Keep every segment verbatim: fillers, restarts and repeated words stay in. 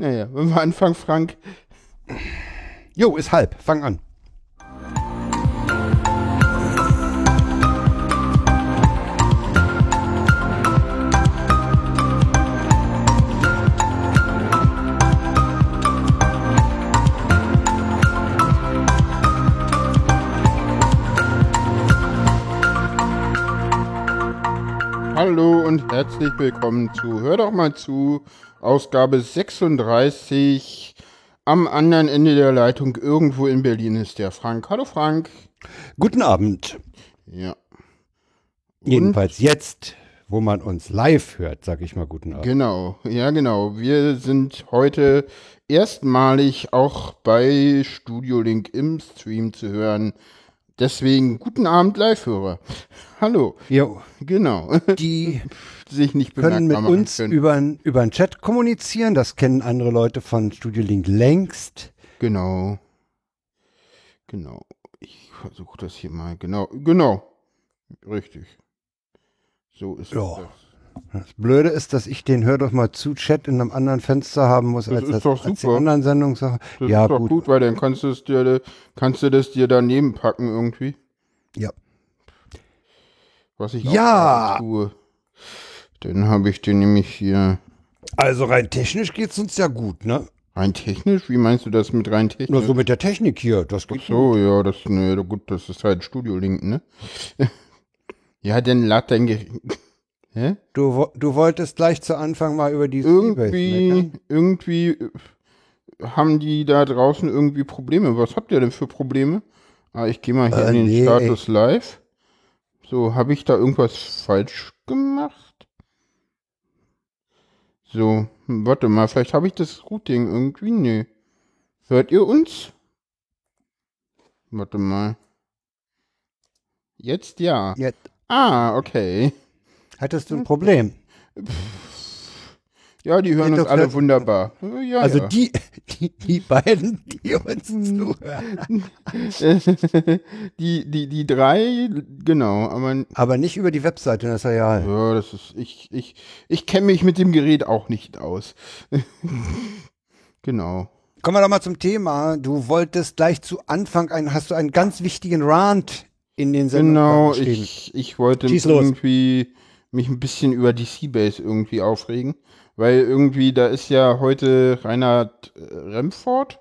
Naja, wenn wir anfangen, Frank. Jo, ist halb. Fang an. Hallo und herzlich willkommen zu Hör doch mal zu, Ausgabe sechsunddreißig. Am anderen Ende der Leitung, irgendwo in Berlin, ist der Frank. Hallo Frank. Guten Abend. Ja. Und jedenfalls jetzt, wo man uns live hört, sag ich mal guten Abend. Genau, ja genau. Wir sind heute erstmalig auch bei Studio Link im Stream zu hören. Deswegen guten Abend, Live-Hörer. Hallo. Jo. Genau. Die sich nicht können mit uns können. über über den Chat kommunizieren. Das kennen andere Leute von Studio Link längst. Genau. Genau. Ich versuche das hier mal. Genau. Genau. Richtig. So ist jo. das. Das Blöde ist, dass ich den Hör doch mal zu Chat in einem anderen Fenster haben muss, das als, ist als, doch als super. die anderen Sendungssachen. Das ja, ist doch gut. gut, weil dann kannst du, es dir, kannst du das dir daneben packen irgendwie. Ja. Was ich auch ja. tue. Dann habe ich den nämlich hier. Also rein technisch geht es uns ja gut, ne? Rein technisch? Wie meinst du das mit rein technisch? Nur so mit der Technik hier. Das geht Ach so, gut. ja, das, ne, gut, das ist halt Studio Link, ne? Ja, dann lad dein Gerät. Hä? Du, du wolltest gleich zu Anfang mal über die irgendwie, C-Base, ne? Irgendwie haben die da draußen irgendwie Probleme. Was habt ihr denn für Probleme? Ah, ich gehe mal hier äh, in den nee, Status ey. Live. So, habe ich da irgendwas falsch gemacht? So, warte mal, vielleicht habe ich das Routing irgendwie. Nee. Hört ihr uns? Warte mal. Jetzt ja. Jetzt. Ah, okay. Hattest du ein Problem? Ja, die hören uns alle wunderbar. Ja, also ja. Die, die, die beiden, die uns zuhören. Die, die, die drei, genau. Aber, aber nicht über die Webseite, das ist ja. Ja, das ist, ich, ich, ich kenne mich mit dem Gerät auch nicht aus. Genau. Kommen wir doch mal zum Thema. Du wolltest gleich zu Anfang, ein, hast du einen ganz wichtigen Rant in den Sendungen. Genau, ich, ich wollte irgendwie mich ein bisschen über die C-Base irgendwie aufregen, weil irgendwie, da ist ja heute Reinhard Remford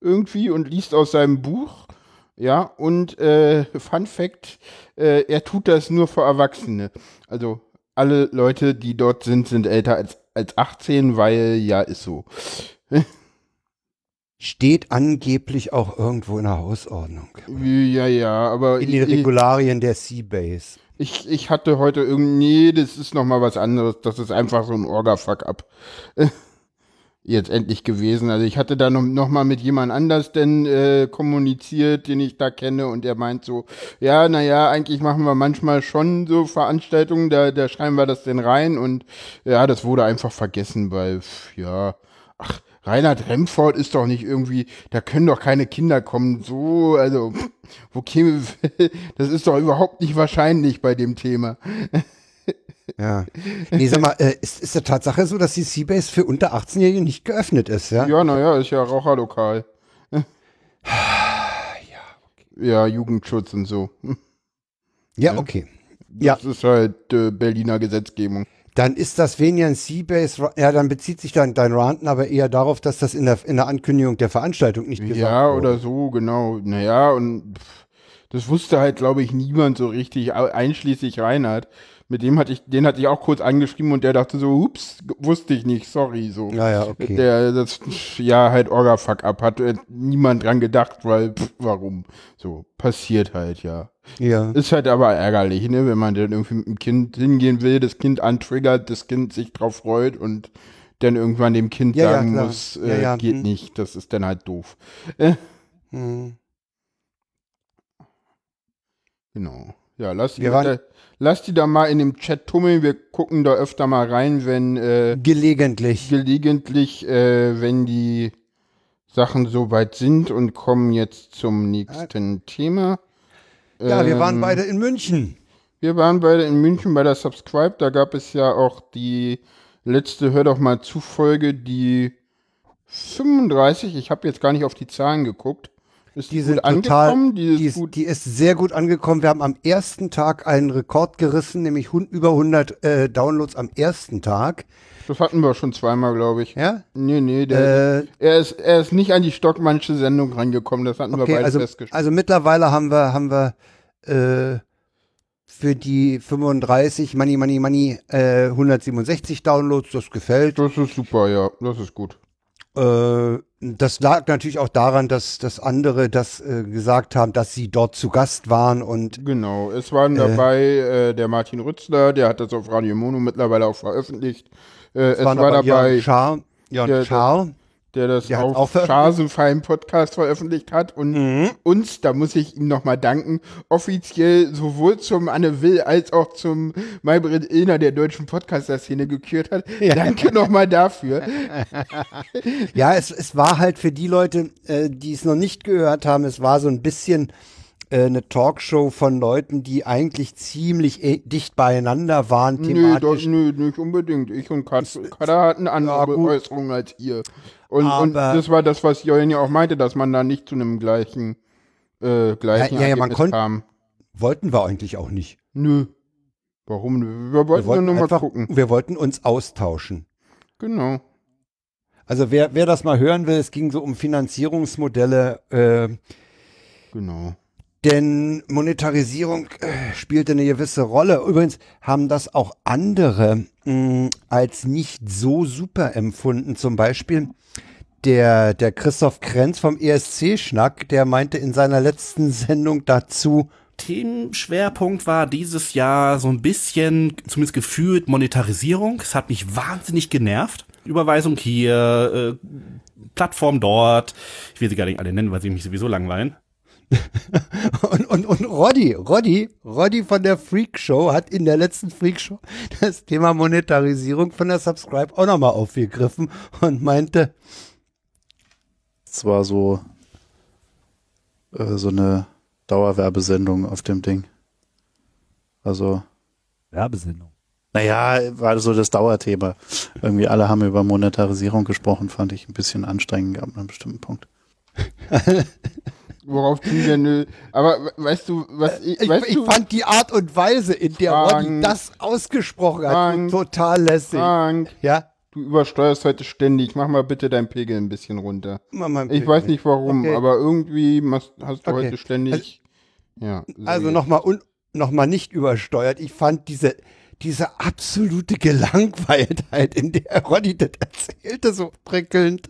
irgendwie und liest aus seinem Buch, ja, und äh, Fun Fact, äh, er tut das nur für Erwachsene. Also alle Leute, die dort sind, sind älter als, als achtzehn, weil ja, ist so. Steht angeblich auch irgendwo in der Hausordnung. Ja, ja, aber... In den Regularien ich, der C-Base. Ich, ich hatte heute irgendwie, nee, das ist nochmal was anderes, das ist einfach so ein Orga-Fuck-Up jetzt endlich gewesen. Also ich hatte da noch, noch mal mit jemand anders denn äh, kommuniziert, den ich da kenne, und der meint so, ja, naja, eigentlich machen wir manchmal schon so Veranstaltungen, da, da schreiben wir das denn rein, und ja, das wurde einfach vergessen, weil, ja, ach, Reinhard Remford ist doch nicht irgendwie, da können doch keine Kinder kommen, so, also, wo käme, das ist doch überhaupt nicht wahrscheinlich bei dem Thema. Ja. Nee, sag mal, ist, ist der Tatsache so, dass die C-Base für unter achtzehnjährige nicht geöffnet ist, ja? Ja, naja, ist ja Raucherlokal. Ja, okay. Ja, Jugendschutz und so. Ja, okay. Das ja. ist halt äh, Berliner Gesetzgebung. Dann ist das weniger ein C-Base, ja, dann bezieht sich dann dein Ranten aber eher darauf, dass das in der, in der Ankündigung der Veranstaltung nicht gesagt wurde. Ja, oder so, genau. Naja, und pff, das wusste halt, glaube ich, niemand so richtig, einschließlich Reinhard. Mit dem hatte ich, den hatte ich auch kurz angeschrieben, und der dachte so, ups, wusste ich nicht, sorry, so. Naja, okay. Der, das, ja, halt Orga-Fuck-Up, hat äh, niemand dran gedacht, weil, pff, warum? So, passiert halt, ja. Ja. Ist halt aber ärgerlich, ne, wenn man dann irgendwie mit dem Kind hingehen will, das Kind antriggert, das Kind sich drauf freut und dann irgendwann dem Kind ja, sagen ja, muss, äh, ja, ja. geht hm. nicht, das ist dann halt doof. Äh. Hm. Genau. Ja, lass die, da, lass die da mal in dem Chat tummeln, wir gucken da öfter mal rein, wenn äh, gelegentlich, gelegentlich äh, wenn die Sachen soweit sind, und kommen jetzt zum nächsten ah. Thema. Ja, wir waren beide in München. Wir waren beide in München bei der Subscribe. Da gab es ja auch die letzte Hör doch mal zu Folge, die fünfunddreißig, ich habe jetzt gar nicht auf die Zahlen geguckt. Ist die, die sind total, die ist, die, ist, gut. die ist sehr gut angekommen. Wir haben am ersten Tag einen Rekord gerissen, nämlich über hundert äh, Downloads am ersten Tag. Das hatten wir schon zweimal, glaube ich. Ja? Nee, nee, der, äh, er, ist, er ist nicht an die Stockmannsche Sendung rangekommen, das hatten okay, wir beide also, festgestellt. Also mittlerweile haben wir, haben wir äh, für die fünfunddreißig Money, Money, Money äh, hundertsiebenundsechzig Downloads, das gefällt. Das ist super, ja, das ist gut. Das lag natürlich auch daran, dass, dass andere das äh, gesagt haben, dass sie dort zu Gast waren und genau, es waren dabei äh, äh, der Martin Rützler, der hat das auf Radio Mono mittlerweile auch veröffentlicht. Äh, es, es war dabei Schar, der, Schar, der, der das der auf Schasenfein-Podcast veröffentlicht hat und mhm. uns, da muss ich ihm nochmal danken, offiziell sowohl zum Anne Will als auch zum Maybrit Illner der deutschen Podcaster-Szene gekürt hat. Ja. Danke nochmal dafür. Ja, es, es war halt für die Leute, äh, die es noch nicht gehört haben, es war so ein bisschen äh, eine Talkshow von Leuten, die eigentlich ziemlich e- dicht beieinander waren thematisch. Nee, das, nee, nicht unbedingt. Ich und Kat- Kada hatten andere ja, Äußerungen als ihr. Und, und das war das, was Jörn ja auch meinte, dass man da nicht zu einem gleichen, äh, gleichen ja, ja, ja, man kon- kam. Wollten wir eigentlich auch nicht. Nö. Warum? Wir wollten, wir wollten nur einfach, mal gucken. Wir wollten uns austauschen. Genau. Also wer, wer das mal hören will, es ging so um Finanzierungsmodelle. Äh, genau. Denn Monetarisierung äh, spielte eine gewisse Rolle. Übrigens haben das auch andere mh, als nicht so super empfunden. Zum Beispiel der, der Christoph Krenz vom E S C-Schnack, der meinte in seiner letzten Sendung dazu, Themenschwerpunkt war dieses Jahr so ein bisschen, zumindest gefühlt, Monetarisierung. Es hat mich wahnsinnig genervt. Überweisung hier, äh, Plattform dort. Ich will sie gar nicht alle nennen, weil sie mich sowieso langweilen. und, und, und Roddy, Roddy, Roddy von der Freak Show hat in der letzten Freak Show das Thema Monetarisierung von der Subscribe auch nochmal aufgegriffen und meinte, es war so, äh, so eine Dauerwerbesendung auf dem Ding. Also. Werbesendung? Naja, war so das Dauerthema. Irgendwie alle haben über Monetarisierung gesprochen, fand ich ein bisschen anstrengend ab einem bestimmten Punkt. Worauf die denn, aber weißt du, was ich, ich, weißt ich du, fand die Art und Weise, in der Roddy das ausgesprochen Frank, hat, total lässig. Frank, ja? Du übersteuerst heute ständig. Mach mal bitte deinen Pegel ein bisschen runter. Pegel. Ich weiß nicht warum, okay. aber irgendwie hast, hast du okay. heute ständig. Also, ja, so also nochmal un, noch mal nicht übersteuert. Ich fand diese, diese absolute Gelangweiltheit, in der Roddy das erzählte, so prickelnd.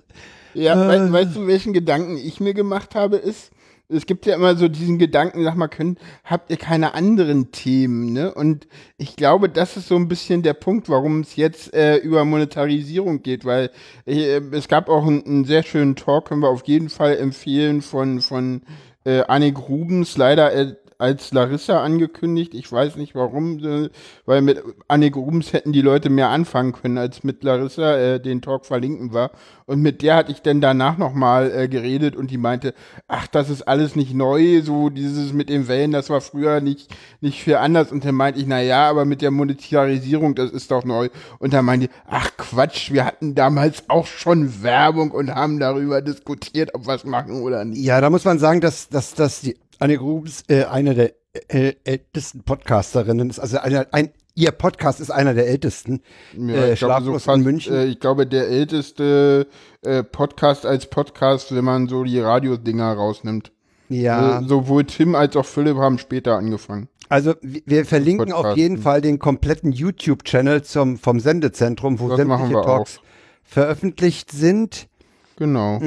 Ja, äh. weißt, weißt du, welchen Gedanken ich mir gemacht habe, ist, es gibt ja immer so diesen Gedanken, sag mal, können, habt ihr keine anderen Themen, ne? Und ich glaube, das ist so ein bisschen der Punkt, warum es jetzt äh, über Monetarisierung geht, weil äh, es gab auch einen, einen sehr schönen Talk, können wir auf jeden Fall empfehlen, von, von äh, Annik Rubens, leider äh, als Larissa angekündigt. Ich weiß nicht warum, äh, weil mit Annik Rubens hätten die Leute mehr anfangen können, als mit Larissa äh, den Talk verlinken war. Und mit der hatte ich dann danach nochmal äh, geredet und die meinte, ach, das ist alles nicht neu, so dieses mit den Wellen, das war früher nicht, nicht viel anders. Und dann meinte ich, naja, aber mit der Monetarisierung, das ist doch neu. Und dann meinte die, ach Quatsch, wir hatten damals auch schon Werbung und haben darüber diskutiert, ob wir es machen oder nicht. Ja, da muss man sagen, dass, dass, dass die Annik Rubens äh, eine der äh, ältesten Podcasterinnen ist, also eine, ein Ihr Podcast ist einer der ältesten. Ja, äh, Schlaflos so in München. Äh, ich glaube, der älteste äh, Podcast als Podcast, wenn man so die Radiodinger rausnimmt. Ja. So, sowohl Tim als auch Philipp haben später angefangen. Also wir verlinken Podcasten. Auf jeden Fall den kompletten YouTube-Channel zum, vom Sendezentrum, wo das sämtliche Talks auch. Veröffentlicht sind. Genau.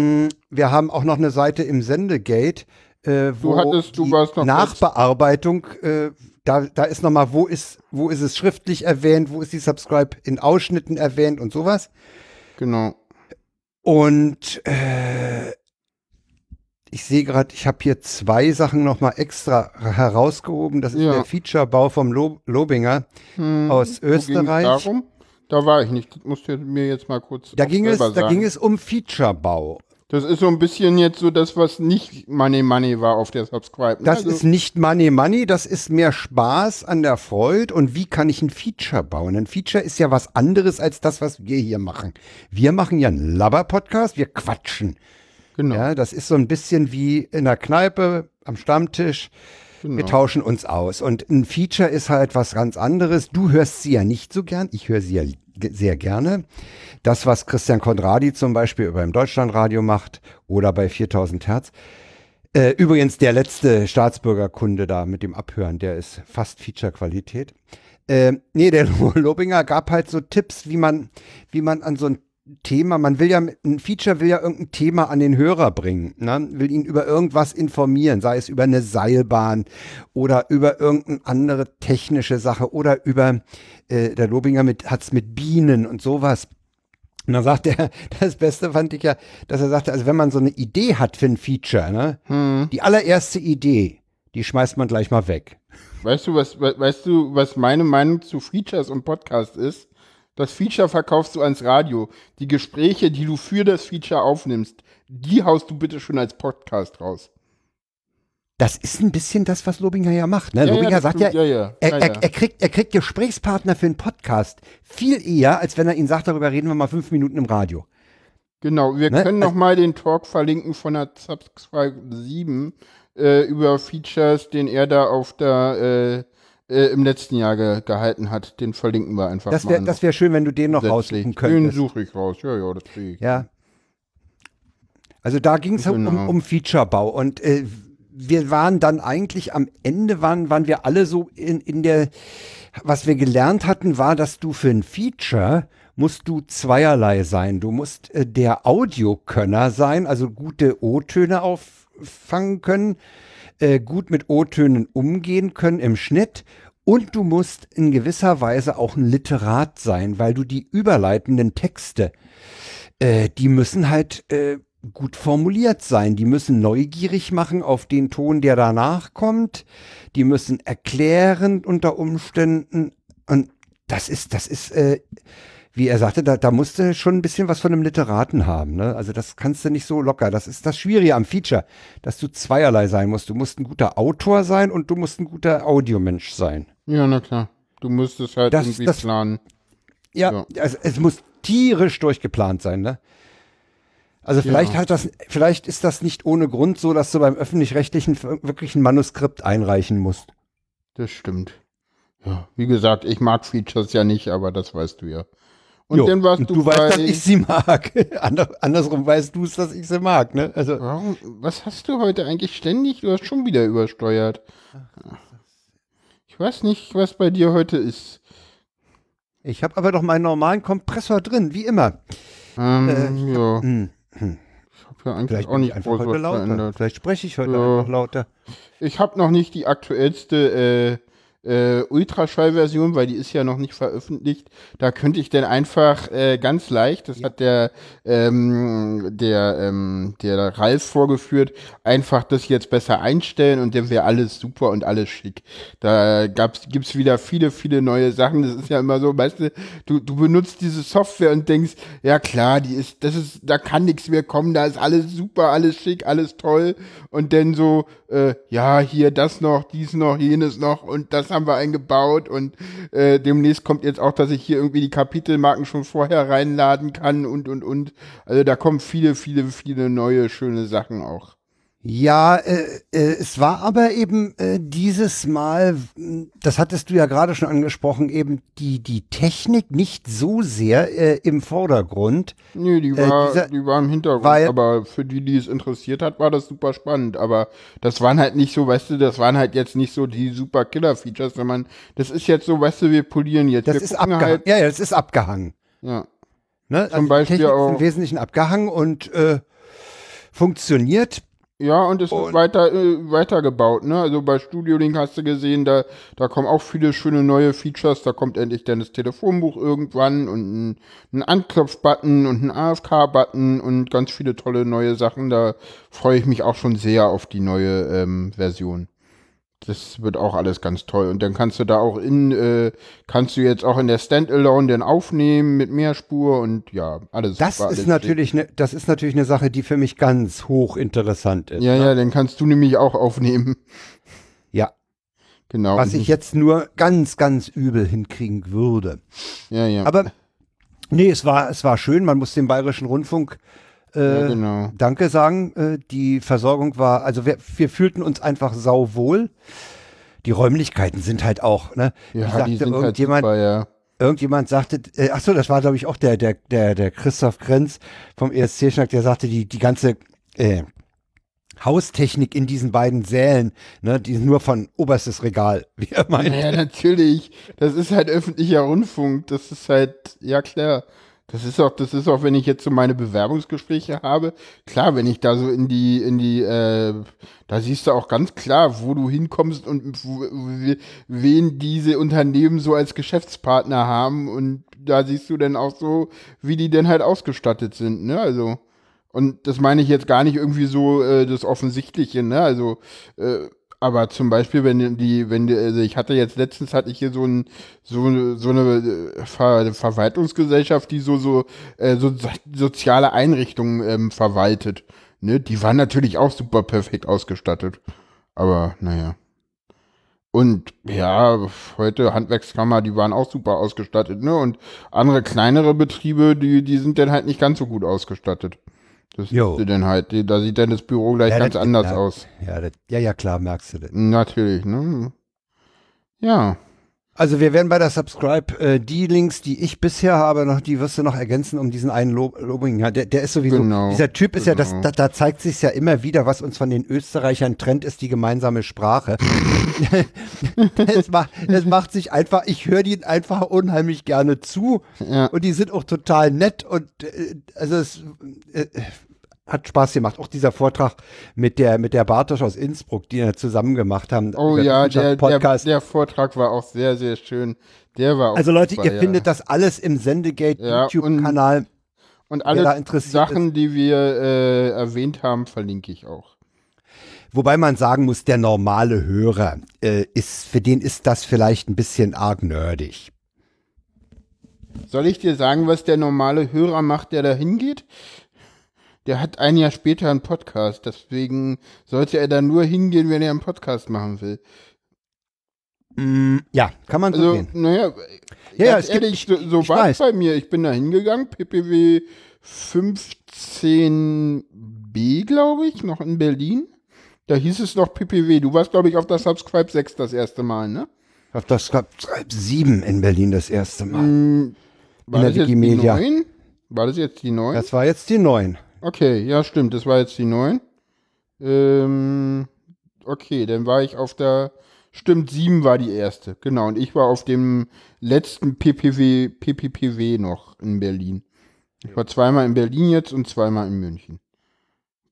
Wir haben auch noch eine Seite im Sendegate, äh, wo du hattest, du die warst noch Nachbearbeitung äh, Da, da ist nochmal, wo ist, wo ist es schriftlich erwähnt, wo ist die Subscribe in Ausschnitten erwähnt und sowas. Genau. Und äh, ich sehe gerade, ich habe hier zwei Sachen nochmal extra herausgehoben. Das ist ja der Featurebau vom Lob- Lobinger hm, aus Österreich. Wo ging's darum? Da war ich nicht. Das musst du mir jetzt mal kurz. Da, ging es, da ging es um Featurebau. Das ist so ein bisschen jetzt so das, was nicht Money Money war auf der Subscribe. Das also ist nicht Money Money, das ist mehr Spaß an der Freude und wie kann ich ein Feature bauen? Ein Feature ist ja was anderes als das, was wir hier machen. Wir machen ja einen Labber-Podcast, wir quatschen. Genau. Ja, das ist so ein bisschen wie in der Kneipe, am Stammtisch. Genau. Wir tauschen uns aus und ein Feature ist halt was ganz anderes. Du hörst sie ja nicht so gern, ich höre sie ja sehr gerne. Das, was Christian Conradi zum Beispiel beim Deutschlandradio macht oder bei viertausend Hertz. Äh, übrigens der letzte Staatsbürgerkunde da mit dem Abhören, der ist fast Feature-Qualität. Äh, nee, der Lobinger gab halt so Tipps, wie man, wie man an so ein Thema, man will ja, ein Feature will ja irgendein Thema an den Hörer bringen, ne? Will ihn über irgendwas informieren, sei es über eine Seilbahn oder über irgendeine andere technische Sache oder über, äh, der Lobinger hat es mit Bienen und sowas. Und dann sagt er, das Beste fand ich ja, dass er sagte, also wenn man so eine Idee hat für ein Feature, ne? Hm. Die allererste Idee, die schmeißt man gleich mal weg. Weißt du, was, we- weißt du, was meine Meinung zu Features und Podcast ist? Das Feature verkaufst du ans Radio. Die Gespräche, die du für das Feature aufnimmst, die haust du bitte schon als Podcast raus. Das ist ein bisschen das, was Lobinger ja macht. Ne? Ja, Lobinger ja, sagt du, ja, ja, ja. Er, er, er, kriegt, er kriegt Gesprächspartner für einen Podcast viel eher, als wenn er ihnen sagt, darüber reden wir mal fünf Minuten im Radio. Genau, wir ne? können also, nochmal den Talk verlinken von der Subscribe sieben äh, über Features, den er da auf der... Äh, Äh, im letzten Jahr ge- gehalten hat, den verlinken wir einfach das wär, mal. Das wäre schön, wenn du den noch raussuchen könntest. Den suche ich raus, ja, ja, das kriege ich. Ja. Also da ging es genau. um, um Featurebau und äh, wir waren dann eigentlich am Ende, waren, waren wir alle so in, in der, was wir gelernt hatten, war, dass du für ein Feature musst du zweierlei sein. Du musst äh, der Audiokönner sein, also gute O-Töne auffangen können, gut mit O-Tönen umgehen können im Schnitt und du musst in gewisser Weise auch ein Literat sein, weil du die überleitenden Texte, äh, die müssen halt äh, gut formuliert sein, die müssen neugierig machen auf den Ton, der danach kommt, die müssen erklärend unter Umständen und das ist, das ist, äh, wie er sagte, da, da musst du schon ein bisschen was von einem Literaten haben. Ne? Also das kannst du nicht so locker. Das ist das Schwierige am Feature, dass du zweierlei sein musst. Du musst ein guter Autor sein und du musst ein guter Audiomensch sein. Ja, na klar. Du musst es halt das, irgendwie das, planen. Ja, so. Also es muss tierisch durchgeplant sein. Ne? Also vielleicht, ja. hat das, vielleicht ist das nicht ohne Grund so, dass du beim Öffentlich-Rechtlichen wirklich ein Manuskript einreichen musst. Das stimmt. Ja. Wie gesagt, ich mag Features ja nicht, aber das weißt du ja. Und jo, dann warst und du, du bei weißt, dass ich sie mag. Ander, andersrum weißt du es, dass ich sie mag, ne? Also warum, was hast du heute eigentlich ständig? Du hast schon wieder übersteuert. Ich weiß nicht, was bei dir heute ist. Ich habe aber doch meinen normalen Kompressor drin, wie immer. Ähm, äh, ich ja. Hab, mh, mh. Ich habe ja eigentlich Vielleicht auch nicht groß heute was lauter. Verändert. Vielleicht spreche ich heute ja. einfach lauter. Ich habe noch nicht die aktuellste, äh, Äh, Ultraschall-Version, weil die ist ja noch nicht veröffentlicht. Da könnte ich dann einfach äh, ganz leicht, das ja. hat der ähm, der ähm, der Ralf vorgeführt, einfach das jetzt besser einstellen und dann wäre alles super und alles schick. Da gab's gibt's wieder viele viele neue Sachen. Das ist ja immer so, weißt du, du, du benutzt diese Software und denkst, ja klar, die ist, das ist, da kann nichts mehr kommen, da ist alles super, alles schick, alles toll und dann so, äh, ja hier das noch, dies noch, jenes noch und das haben wir eingebaut und äh, demnächst kommt jetzt auch, dass ich hier irgendwie die Kapitelmarken schon vorher reinladen kann und, und, und. Also da kommen viele, viele, viele neue, schöne Sachen auch. Ja, äh, äh, es war aber eben äh, dieses Mal, das hattest du ja gerade schon angesprochen, eben die, die Technik nicht so sehr äh, im Vordergrund. Nee, die war, äh, dieser, die war im Hintergrund, weil, aber für die, die es interessiert hat, war das super spannend. Aber das waren halt nicht so, weißt du, das waren halt jetzt nicht so die super Killer-Features, sondern das ist jetzt so, weißt du, wir polieren jetzt. Das wir ist abgehangen, halt, ja, ja, das ist abgehangen. Ja. Ne? Zum also Beispiel Technik auch. Ist im Wesentlichen abgehangen und äh, funktioniert. Ja, und es und ist weiter äh, weitergebaut, ne? Also bei Studio Link hast du gesehen, da da kommen auch viele schöne neue Features. Da kommt endlich dann das Telefonbuch irgendwann und ein, ein Anklopf-Button und ein A F K-Button und ganz viele tolle neue Sachen. Da freue ich mich auch schon sehr auf die neue ähm, Version. Das wird auch alles ganz toll. Und dann kannst du da auch in, äh, kannst du jetzt auch in der Standalone dann aufnehmen mit Mehrspur und ja, alles. Das super, ist alles natürlich ne, das ist natürlich eine Sache, die für mich ganz hoch interessant ist. Ja, ne? Ja, dann kannst du nämlich auch aufnehmen. Ja. Genau. Was ich jetzt nur ganz, ganz übel hinkriegen würde. Ja, ja. Aber nee, es war, es war schön. Man muss dem Bayerischen Rundfunk Äh, ja, genau. Danke sagen. Äh, die Versorgung war, also wir, wir fühlten uns einfach sauwohl. Die Räumlichkeiten sind halt auch, ne? Ja, ich sagte, die sind irgendjemand, halt super, ja. Irgendjemand sagte, äh, ach so, das war, glaube ich, auch der, der, der, der Christoph Krenz vom E S C-Schnack, der sagte, die, die ganze äh, Haustechnik in diesen beiden Sälen, ne, die sind nur von oberstes Regal, wie er meint. Ja, natürlich. Das ist halt öffentlicher Rundfunk. Das ist halt, ja klar. Das ist auch, das ist auch, wenn ich jetzt so meine Bewerbungsgespräche habe, klar, wenn ich da so in die, in die, äh, da siehst du auch ganz klar, wo du hinkommst und wo, wen diese Unternehmen so als Geschäftspartner haben und da siehst du dann auch so, wie die denn halt ausgestattet sind, ne, also, und das meine ich jetzt gar nicht irgendwie so, äh, das Offensichtliche, ne, also, äh, aber zum Beispiel, wenn die, wenn die, also ich hatte jetzt letztens hatte ich hier so ein, so, so eine Ver, Verwaltungsgesellschaft, die so, so, äh, so soziale Einrichtungen ähm, verwaltet. Ne? Die waren natürlich auch super perfekt ausgestattet. Aber naja. Und ja, heute Handwerkskammer, die waren auch super ausgestattet, ne? Und andere kleinere Betriebe, die, die sind dann halt nicht ganz so gut ausgestattet. Das siehst du denn halt, da sieht dann das Büro gleich ja, ganz das, anders ja, aus. Ja, das, ja, ja, klar, merkst du das. Natürlich, ne? Ja. Also wir werden bei der Subscribe äh, die Links, die ich bisher habe, noch, die wirst du noch ergänzen, um diesen einen Lob, Lobinger, der, der ist sowieso, genau, dieser Typ ist genau. ja, das, da, da zeigt sich ja immer wieder, was uns von den Österreichern trennt, ist die gemeinsame Sprache. das, macht, das macht sich einfach, ich höre denen einfach unheimlich gerne zu ja. und die sind auch total nett und äh, also es äh, hat Spaß gemacht. Auch dieser Vortrag mit der, mit der Bartosch aus Innsbruck, die wir zusammen gemacht haben. Oh ja, der, der, der Vortrag war auch sehr, sehr schön. Der war auch Also Leute, super, ihr ja. findet das alles im Sendegate-YouTube-Kanal. Ja, und, und alle Sachen, ist. die wir äh, erwähnt haben, verlinke ich auch. Wobei man sagen muss, der normale Hörer, äh, ist, für den ist das vielleicht ein bisschen arg nerdig. Soll ich dir sagen, was der normale Hörer macht, der da hingeht? Der hat ein Jahr später einen Podcast, deswegen sollte er da nur hingehen, wenn er einen Podcast machen will. Mm, ja, kann man so also, sehen. Naja, ja, ehrlich, gibt, so, so war es bei mir. Ich bin da hingegangen, P P W fünfzehn b, glaube ich, noch in Berlin. Da hieß es noch P P W. Du warst, glaube ich, auf der Subscribe sechs das erste Mal, ne? Auf der Subscribe sieben in Berlin das erste Mal. Mm, war in das der Wikimedia. War das jetzt die neun? Das war jetzt die neun. Okay, ja stimmt, das war jetzt die neun. Ähm, okay, dann war ich auf der, stimmt, sieben war die erste, genau. Und ich war auf dem letzten P P W, P P P W noch in Berlin. Ich war zweimal in Berlin jetzt und zweimal in München.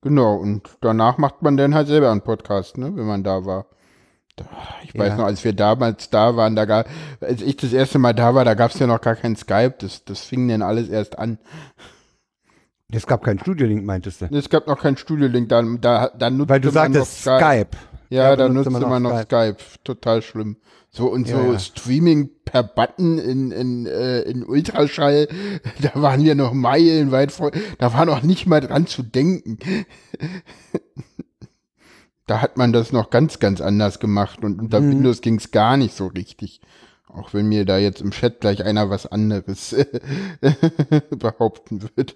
Genau, und danach macht man dann halt selber einen Podcast, ne, wenn man da war. Ich weiß ja. noch, als wir damals da waren, da gab, als ich das erste Mal da war, da gab es ja noch gar kein Skype, das, das fing dann alles erst an. Es gab keinen Studio Link, meintest du? Es gab noch keinen Studio Link, da, da, da nutzte man noch Skype. Weil du sagtest Skype. Ja, ja da nutzte man, man noch Skype. Skype. Total schlimm. So und ja, so ja. Streaming per Button in, in, äh, in Ultraschall, da waren wir noch meilenweit vor. Da war noch nicht mal dran zu denken. Da hat man das noch ganz, ganz anders gemacht und unter mhm. Windows ging es gar nicht so richtig. Auch wenn mir da jetzt im Chat gleich einer was anderes behaupten wird.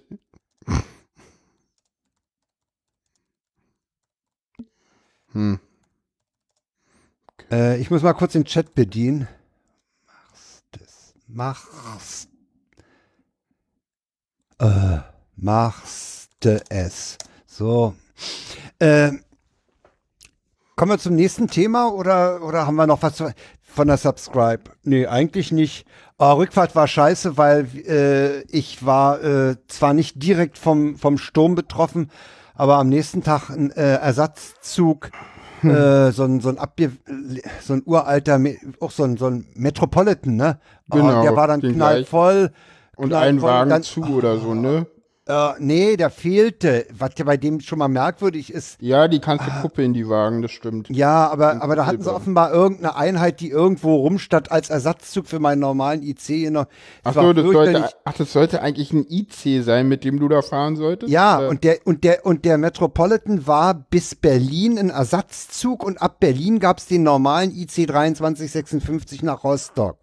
Hm. Äh, ich muss mal kurz den Chat bedienen. Mach's das. Mach's. Äh, mach's es. So. Äh, kommen wir zum nächsten Thema oder, oder haben wir noch was zu, von der Subscribe? Nee, eigentlich nicht. Oh, Rückfahrt war scheiße, weil äh, ich war äh, zwar nicht direkt vom, vom Sturm betroffen, aber am nächsten Tag ein äh, Ersatzzug, hm. äh, so ein so ein, Abge so ein uralter, Me auch so ein, so ein Metropolitan, ne? Genau, oh, der war dann knallvoll. Knall und ein Wagen dann, zu oh, oder so, ne? Äh, nee, da fehlte, was ja bei dem schon mal merkwürdig ist. Ja, die kannst du kuppeln, die Wagen, das stimmt. Ja, aber, aber da hatten sie offenbar irgendeine Einheit, die irgendwo rumstand als Ersatzzug für meinen normalen I C. Das ach so, das sollte, ach, das sollte eigentlich ein I C sein, mit dem du da fahren solltest? Ja, äh. und, der, und, der, und der Metropolitan war bis Berlin ein Ersatzzug und ab Berlin gab es den normalen I C dreiundzwanzig sechsundfünfzig nach Rostock.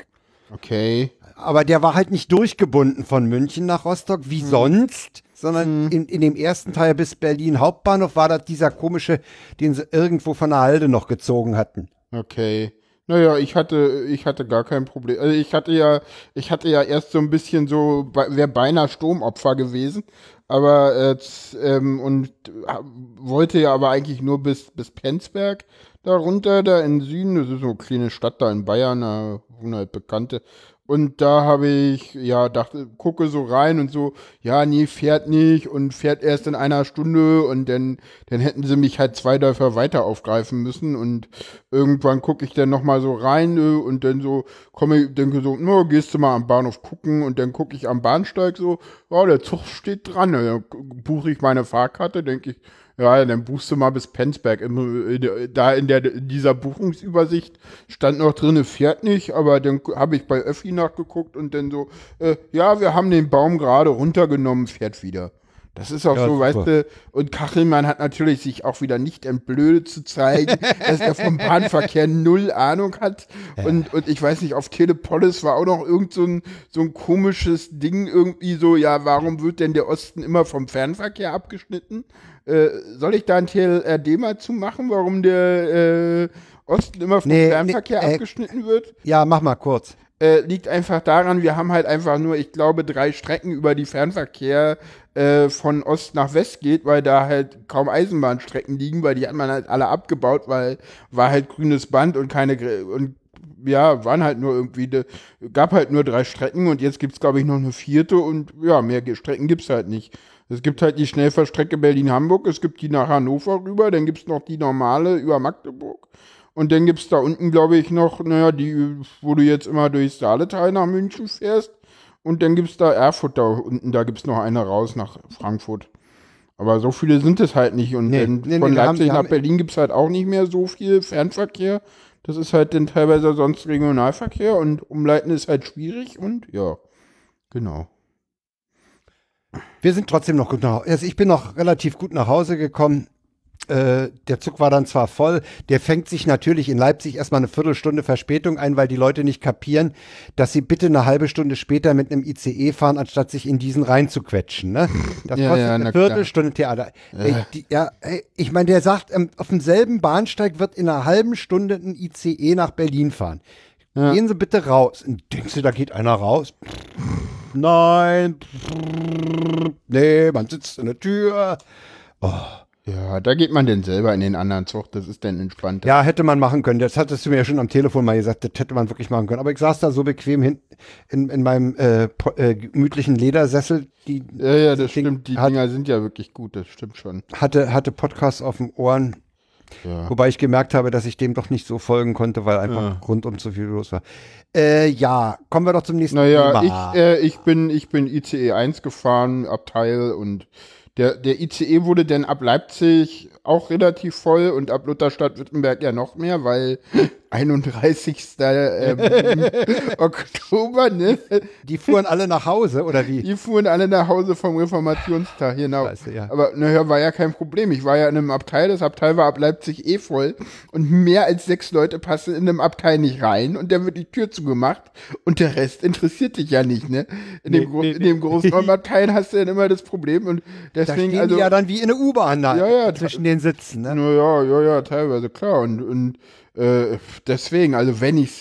Okay. Aber der war halt nicht durchgebunden von München nach Rostock, wie hm. sonst, sondern hm. in, in dem ersten Teil bis Berlin Hauptbahnhof war das dieser komische, den sie irgendwo von der Halde noch gezogen hatten. Okay. Naja, ich hatte, ich hatte gar kein Problem. Also ich hatte ja, ich hatte ja erst so ein bisschen so, wäre beinahe Sturmopfer gewesen, aber äh, ähm, und äh, wollte ja aber eigentlich nur bis, bis Penzberg da runter, da in Süden, das ist so eine kleine Stadt da in Bayern, da wohnen halt Bekannte. Und da habe ich, ja, dachte, gucke so rein und so, ja, nee, fährt nicht und fährt erst in einer Stunde und dann, dann hätten sie mich halt zwei Dörfer weiter aufgreifen müssen und irgendwann gucke ich dann nochmal so rein und dann so, komme ich, denke so, no, gehst du mal am Bahnhof gucken und dann gucke ich am Bahnsteig so, ja, der Zug steht dran, dann buche ich meine Fahrkarte, denke ich, ja, dann buchst du mal bis Penzberg. Da in, der, in dieser Buchungsübersicht stand noch drin, fährt nicht, aber dann habe ich bei Öffi nachgeguckt und dann so, äh, ja, wir haben den Baum gerade runtergenommen, fährt wieder. Das ist auch ja, so, super. Weißt du, und Kachelmann hat natürlich sich auch wieder nicht entblödet zu zeigen, dass er vom Bahnverkehr null Ahnung hat. Und, und ich weiß nicht, auf Telepolis war auch noch irgend so ein, so ein komisches Ding irgendwie so, ja, warum wird denn der Osten immer vom Fernverkehr abgeschnitten? Äh, soll ich da ein T L R D mal zu machen, warum der äh, Osten immer vom nee, Fernverkehr nee, äh, abgeschnitten wird? Ja, mach mal kurz. Äh, liegt einfach daran, wir haben halt einfach nur, ich glaube, drei Strecken über die Fernverkehr äh, von Ost nach West geht, weil da halt kaum Eisenbahnstrecken liegen, weil die hat man halt alle abgebaut, weil war halt grünes Band und keine, und ja, waren halt nur irgendwie, de, gab halt nur drei Strecken und jetzt gibt's, glaube ich, noch eine vierte und ja, mehr Strecken gibt's halt nicht. Es gibt halt die Schnellfahrstrecke Berlin-Hamburg, es gibt die nach Hannover rüber, dann gibt's noch die normale über Magdeburg. Und dann gibt's da unten, glaube ich, noch, naja, die, wo du jetzt immer durchs Saaletal nach München fährst. Und dann gibt's da Erfurt da unten, da gibt's noch eine raus nach Frankfurt. Aber so viele sind es halt nicht. Und nee, in, nee, von nee, Leipzig haben, nach Berlin gibt's halt auch nicht mehr so viel Fernverkehr. Das ist halt dann teilweise sonst Regionalverkehr und umleiten ist halt schwierig und ja, genau. Wir sind trotzdem noch gut nach Hause. Also ich bin noch relativ gut nach Hause gekommen. Äh, der Zug war dann zwar voll, der fängt sich natürlich in Leipzig erstmal eine Viertelstunde Verspätung ein, weil die Leute nicht kapieren, dass sie bitte eine halbe Stunde später mit einem I C E fahren, anstatt sich in diesen reinzuquetschen. Ne? Das ja, kostet ja, eine Viertelstunde klar. Theater. Ja. Ey, die, ja, ey, ich meine, der sagt, ähm, auf demselben Bahnsteig wird in einer halben Stunde ein I C E nach Berlin fahren. Ja. Gehen Sie bitte raus. Und denkst du, da geht einer raus? Nein. Nee, man sitzt in der Tür. Oh. Ja, da geht man denn selber in den anderen Zug, das ist dann entspannter. Ja, hätte man machen können, das hattest du mir ja schon am Telefon mal gesagt, das hätte man wirklich machen können. Aber ich saß da so bequem hin, in, in meinem äh, äh, gemütlichen Ledersessel. Die, ja, ja, das Ding stimmt, die hat, Dinger sind ja wirklich gut, das stimmt schon. Hatte, hatte Podcasts auf den Ohren, ja. Wobei ich gemerkt habe, dass ich dem doch nicht so folgen konnte, weil einfach ja. rundum zu viel los war. Äh, ja, kommen wir doch zum nächsten naja, Thema. Naja, ich, äh, ich, bin, ich bin I C E eins gefahren, Abteil und Der, der I C E wurde dann ab Leipzig auch relativ voll und ab Lutherstadt-Wittenberg ja noch mehr, weil einunddreißigsten Ähm, Oktober, ne? Die fuhren alle nach Hause, oder wie? Die fuhren alle nach Hause vom Reformationstag, genau. Weißt du, ja. Aber naja, war ja kein Problem. Ich war ja in einem Abteil, das Abteil war ab Leipzig eh voll und mehr als sechs Leute passen in einem Abteil nicht rein und dann wird die Tür zugemacht und der Rest interessiert dich ja nicht, ne? In dem, nee, Gro- nee, in dem großen Raumabteil hast du dann immer das Problem und deswegen, da stehen also, die ja dann wie in der U-Bahn da ja, ja, zwischen ta- den Sitzen, ne? Naja, ja, ja, teilweise, klar. Und, und Äh, deswegen, also wenn ich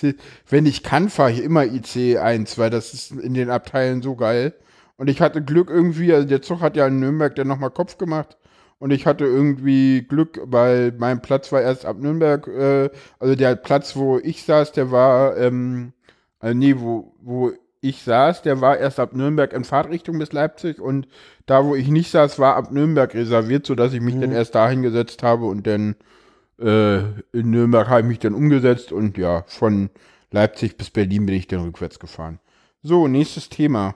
wenn ich kann, fahre ich immer I C eins, weil das ist in den Abteilen so geil. Und ich hatte Glück irgendwie, also der Zug hat ja in Nürnberg dann nochmal Kopf gemacht und ich hatte irgendwie Glück, weil mein Platz war erst ab Nürnberg, äh, also der Platz, wo ich saß, der war, ähm, also nee, wo, wo ich saß, der war erst ab Nürnberg in Fahrtrichtung bis Leipzig und da, wo ich nicht saß, war ab Nürnberg reserviert, sodass ich mich mhm. dann erst dahin gesetzt habe und dann Äh, in Nürnberg habe ich mich dann umgesetzt und ja, von Leipzig bis Berlin bin ich dann rückwärts gefahren. So, nächstes Thema.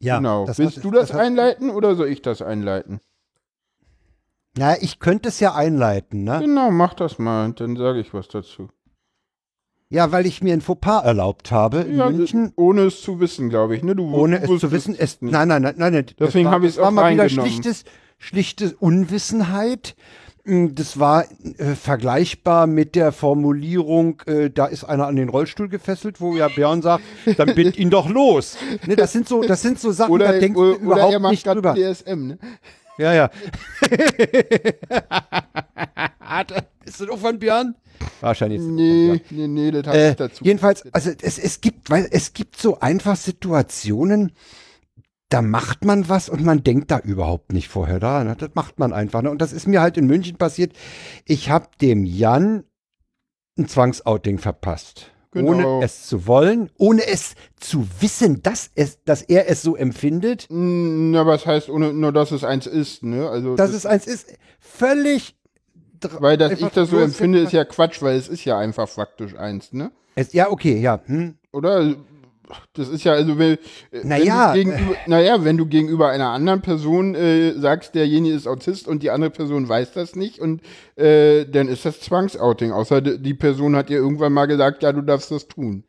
Ja, genau. Das Willst hat, du das, das einleiten hat, oder soll ich das einleiten? Na, ich könnte es ja einleiten, ne? Genau, mach das mal und dann sage ich was dazu. Ja, weil ich mir ein Fauxpas erlaubt habe in ja, München. Ohne es zu wissen, glaube ich. Ne? Du ohne es zu wissen. Es, nein, nein, nein, nein, nein. Deswegen habe ich es auch mal wieder schlichtes, schlichtes Unwissenheit. Das war äh, vergleichbar mit der Formulierung, äh, da ist einer an den Rollstuhl gefesselt, wo ja Björn sagt, dann bind ihn doch los. Ne, das sind so, das sind so Sachen, oder, da denkst du überhaupt er macht nicht drüber. D S M, ne? Ja, ja. Ist das auch von Björn? Wahrscheinlich ist das nee, von Björn. Nee, nee, das habe ich äh, dazu. Jedenfalls, also es, es gibt, weil es gibt so einfach Situationen, da macht man was und man denkt da überhaupt nicht vorher dran. Das macht man einfach. Ne? Und das ist mir halt in München passiert. Ich habe dem Jan ein Zwangsouting verpasst. Genau. Ohne es zu wollen, ohne es zu wissen, dass, es, dass er es so empfindet. Na, was heißt ohne, nur, dass es eins ist, ne? Also dass das es eins ist, völlig... Weil, dass ich das so empfinde, ist ja Quatsch, weil es ist ja einfach faktisch eins, ne? Es, ja, okay, ja. Hm. Oder... Das ist ja, also, wenn, naja. wenn, du, naja, wenn du gegenüber einer anderen Person äh, sagst, derjenige ist Autist und die andere Person weiß das nicht, und äh, dann ist das Zwangsouting. Außer die Person hat dir irgendwann mal gesagt, ja, du darfst das tun.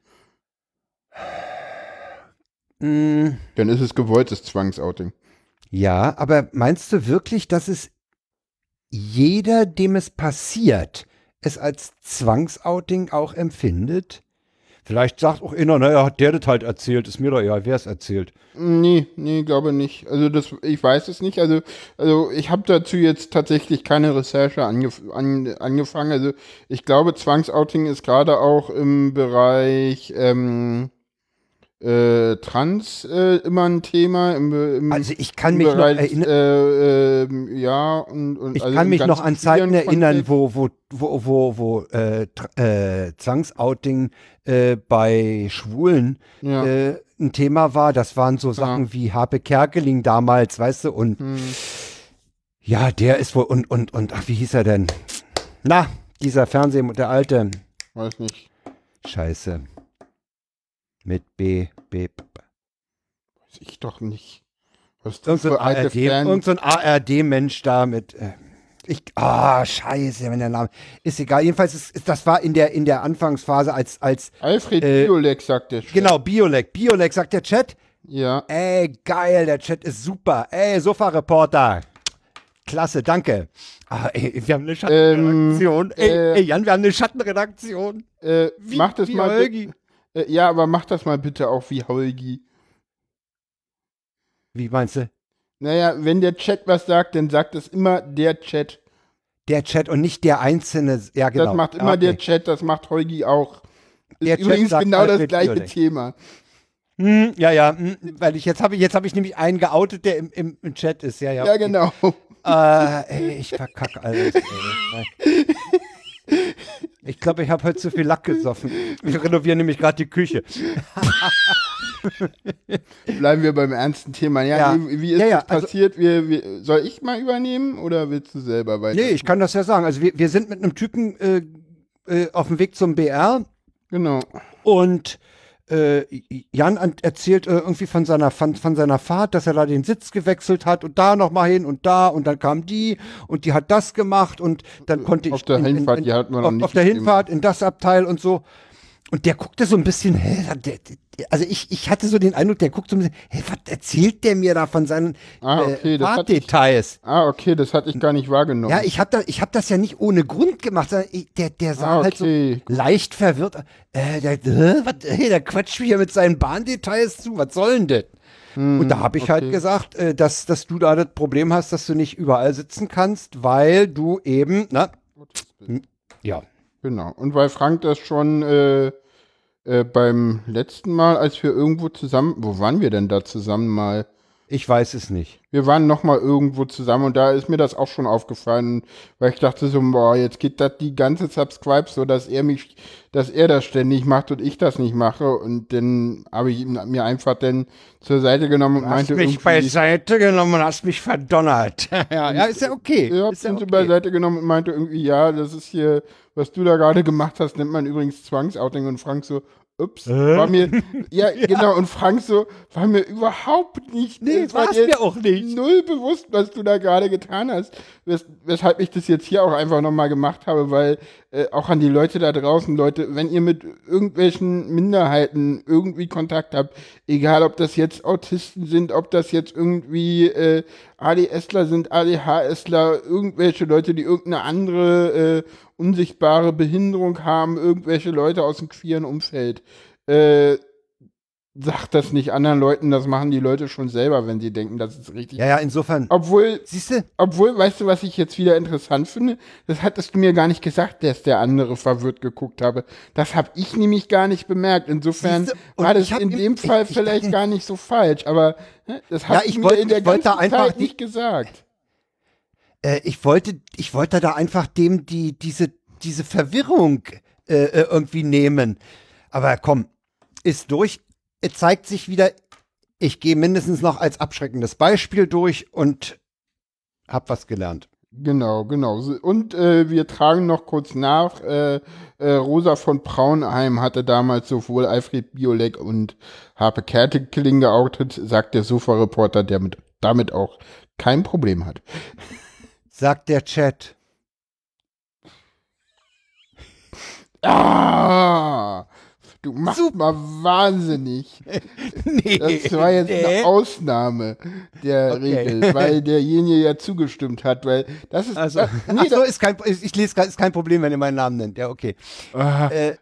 Mm. Dann ist es gewolltes Zwangsouting. Ja, aber meinst du wirklich, dass es jeder, dem es passiert, es als Zwangsouting auch empfindet? Vielleicht sagt auch einer, naja, hat der das halt erzählt, ist mir doch egal, wer es erzählt. Nee, nee, glaube nicht. Also das, ich weiß es nicht. Also, also ich habe dazu jetzt tatsächlich keine Recherche angef an, angefangen. Also ich glaube, Zwangsouting ist gerade auch im Bereich ähm, äh, Trans äh, immer ein Thema. Im, im, also ich kann mich Bereich, noch erinnern. Äh, äh, ja, und, und ich also kann mich noch an Zeiten erinnern, wo, wo wo, wo, wo äh, äh, Zwangsouting äh, bei Schwulen ja. äh, ein Thema war. Das waren so Sachen ja. wie Harpe Kerkeling damals, weißt du, und hm. ja, der ist wohl, und, und, und, ach, wie hieß er denn? Na, dieser Fernseh- der Alte. Weiß nicht. Scheiße. Mit B, B. Weiß ich doch nicht. Was ist das für alte Fernseh? Irgend so ein A R D-Mensch da mit... Äh, Ich, ah, scheiße, wenn der Name... Ist egal, jedenfalls, ist, das war in der, in der Anfangsphase als... als Alfred äh, Biolek, sagt der Chat. Genau, Biolek. Biolek, sagt der Chat. Ja. Ey, geil, der Chat ist super. Ey, Sofa-Reporter. Klasse, danke. Ah, ey, wir haben eine Schattenredaktion. Ähm, ey, äh, ey, Jan, wir haben eine Schattenredaktion. Äh, wie, mach das wie mal Holgi. Äh, ja, aber mach das mal bitte auch wie Holgi. Wie meinst du? Naja, wenn der Chat was sagt, dann sagt es immer der Chat. Der Chat und nicht der einzelne. Ja, genau. Das macht immer okay. Der Chat, das macht Holgi auch. Der Ist Chat übrigens sagt genau Alfred das gleiche Biolek. Thema. Hm, ja, ja, hm, weil ich jetzt habe jetzt hab ich nämlich einen geoutet, der im, im, im Chat ist. Ja, ja. Ja, genau. Äh, ey, ich verkacke alles. Ey. Ich glaube, ich habe heute zu viel Lack gesoffen. Ich renoviere nämlich gerade die Küche. Bleiben wir beim ernsten Thema. Ja, ja. Nee, wie ist ja, ja. das passiert? Also, wir, wir, soll ich mal übernehmen oder willst du selber weiter? Nee, ich kann das ja sagen. Also wir, wir sind mit einem Typen äh, äh, auf dem Weg zum B R. Genau. Und äh, Jan erzählt äh, irgendwie von seiner, von, von seiner Fahrt, dass er da den Sitz gewechselt hat und da nochmal hin und da und dann kam die und die hat das gemacht und dann konnte auf ich... Der in, Hinfahrt, in, in, die hat man auf, nicht auf der Hinfahrt, in das Abteil und so. Und der guckte so ein bisschen, hä, der, also ich, ich hatte so den Eindruck, der guckt so ein bisschen, hä, was erzählt der mir da von seinen ah, okay, äh, Fahrtdetails? Ah, okay, das hatte ich gar nicht wahrgenommen. Ja, ich habe da, ich hab das ja nicht ohne Grund gemacht, sondern ich, der, der sah ah, okay. halt so leicht verwirrt, äh, der, äh, wat, hey, der quatscht mir mit seinen Bahndetails zu, was soll denn das? Hm, Und da habe ich okay. halt gesagt, äh, dass, dass du da das Problem hast, dass du nicht überall sitzen kannst, weil du eben, na, ja. Genau. Und weil Frank das schon äh, äh, beim letzten Mal, als wir irgendwo zusammen, wo waren wir denn da zusammen mal? Ich weiß es nicht. Wir waren noch mal irgendwo zusammen und da ist mir das auch schon aufgefallen, weil ich dachte so, boah, jetzt geht das die ganze Subscribe so, dass er mich, dass er das ständig macht und ich das nicht mache und dann habe ich ihn, mir einfach dann zur Seite genommen und du meinte, hast mich beiseite genommen und hast mich verdonnert. ja, ja, ist ja okay. Ich habe ihn ja okay. beiseite genommen und meinte irgendwie, ja, das ist hier, was du da gerade gemacht hast, nennt man übrigens Zwangsouting und Frank so, ups, äh? war mir, ja, ja, genau, und Frank so, war mir überhaupt nicht, nee, war mir auch nicht null bewusst, was du da gerade getan hast, Wes, weshalb ich das jetzt hier auch einfach nochmal gemacht habe, weil äh, auch an die Leute da draußen, Leute, wenn ihr mit irgendwelchen Minderheiten irgendwie Kontakt habt, egal ob das jetzt Autisten sind, ob das jetzt irgendwie äh, ADSler sind, ADHSler, irgendwelche Leute, die irgendeine andere, äh, unsichtbare Behinderung haben, irgendwelche Leute aus dem queeren Umfeld. Äh, sagt das nicht anderen Leuten, das machen die Leute schon selber, wenn sie denken, das ist richtig. Ja, ja, insofern. Obwohl, siehste? Obwohl, weißt du, was ich jetzt wieder interessant finde? Das hattest du mir gar nicht gesagt, dass der andere verwirrt geguckt habe. Das habe ich nämlich gar nicht bemerkt. Insofern war das in dem ich, Fall ich, ich, vielleicht ich, gar nicht so falsch, aber ne, das hat ja, ich mir wollt, in der ganzen Zeit einfach nicht die, gesagt. Äh, ich wollte, ich wollte da einfach dem die diese diese Verwirrung äh, irgendwie nehmen. Aber komm, ist durch. Es zeigt sich wieder, ich gehe mindestens noch als abschreckendes Beispiel durch und hab was gelernt. Genau, genau. Und äh, wir tragen noch kurz nach, äh, äh, Rosa von Braunheim hatte damals sowohl Alfred Biolek und Harpe Kerkeling geoutet, sagt der Sofa-Reporter, der mit, damit auch kein Problem hat. Sagt der Chat. Ah! Du machst Super. mal wahnsinnig. Nee, das war jetzt nee. eine Ausnahme der okay. Regel, weil derjenige ja zugestimmt hat, weil das ist... Also, das, nee, ach so, das, ist kein, ich lese, ist kein Problem, wenn ihr meinen Namen nennt. Ja, okay. Äh,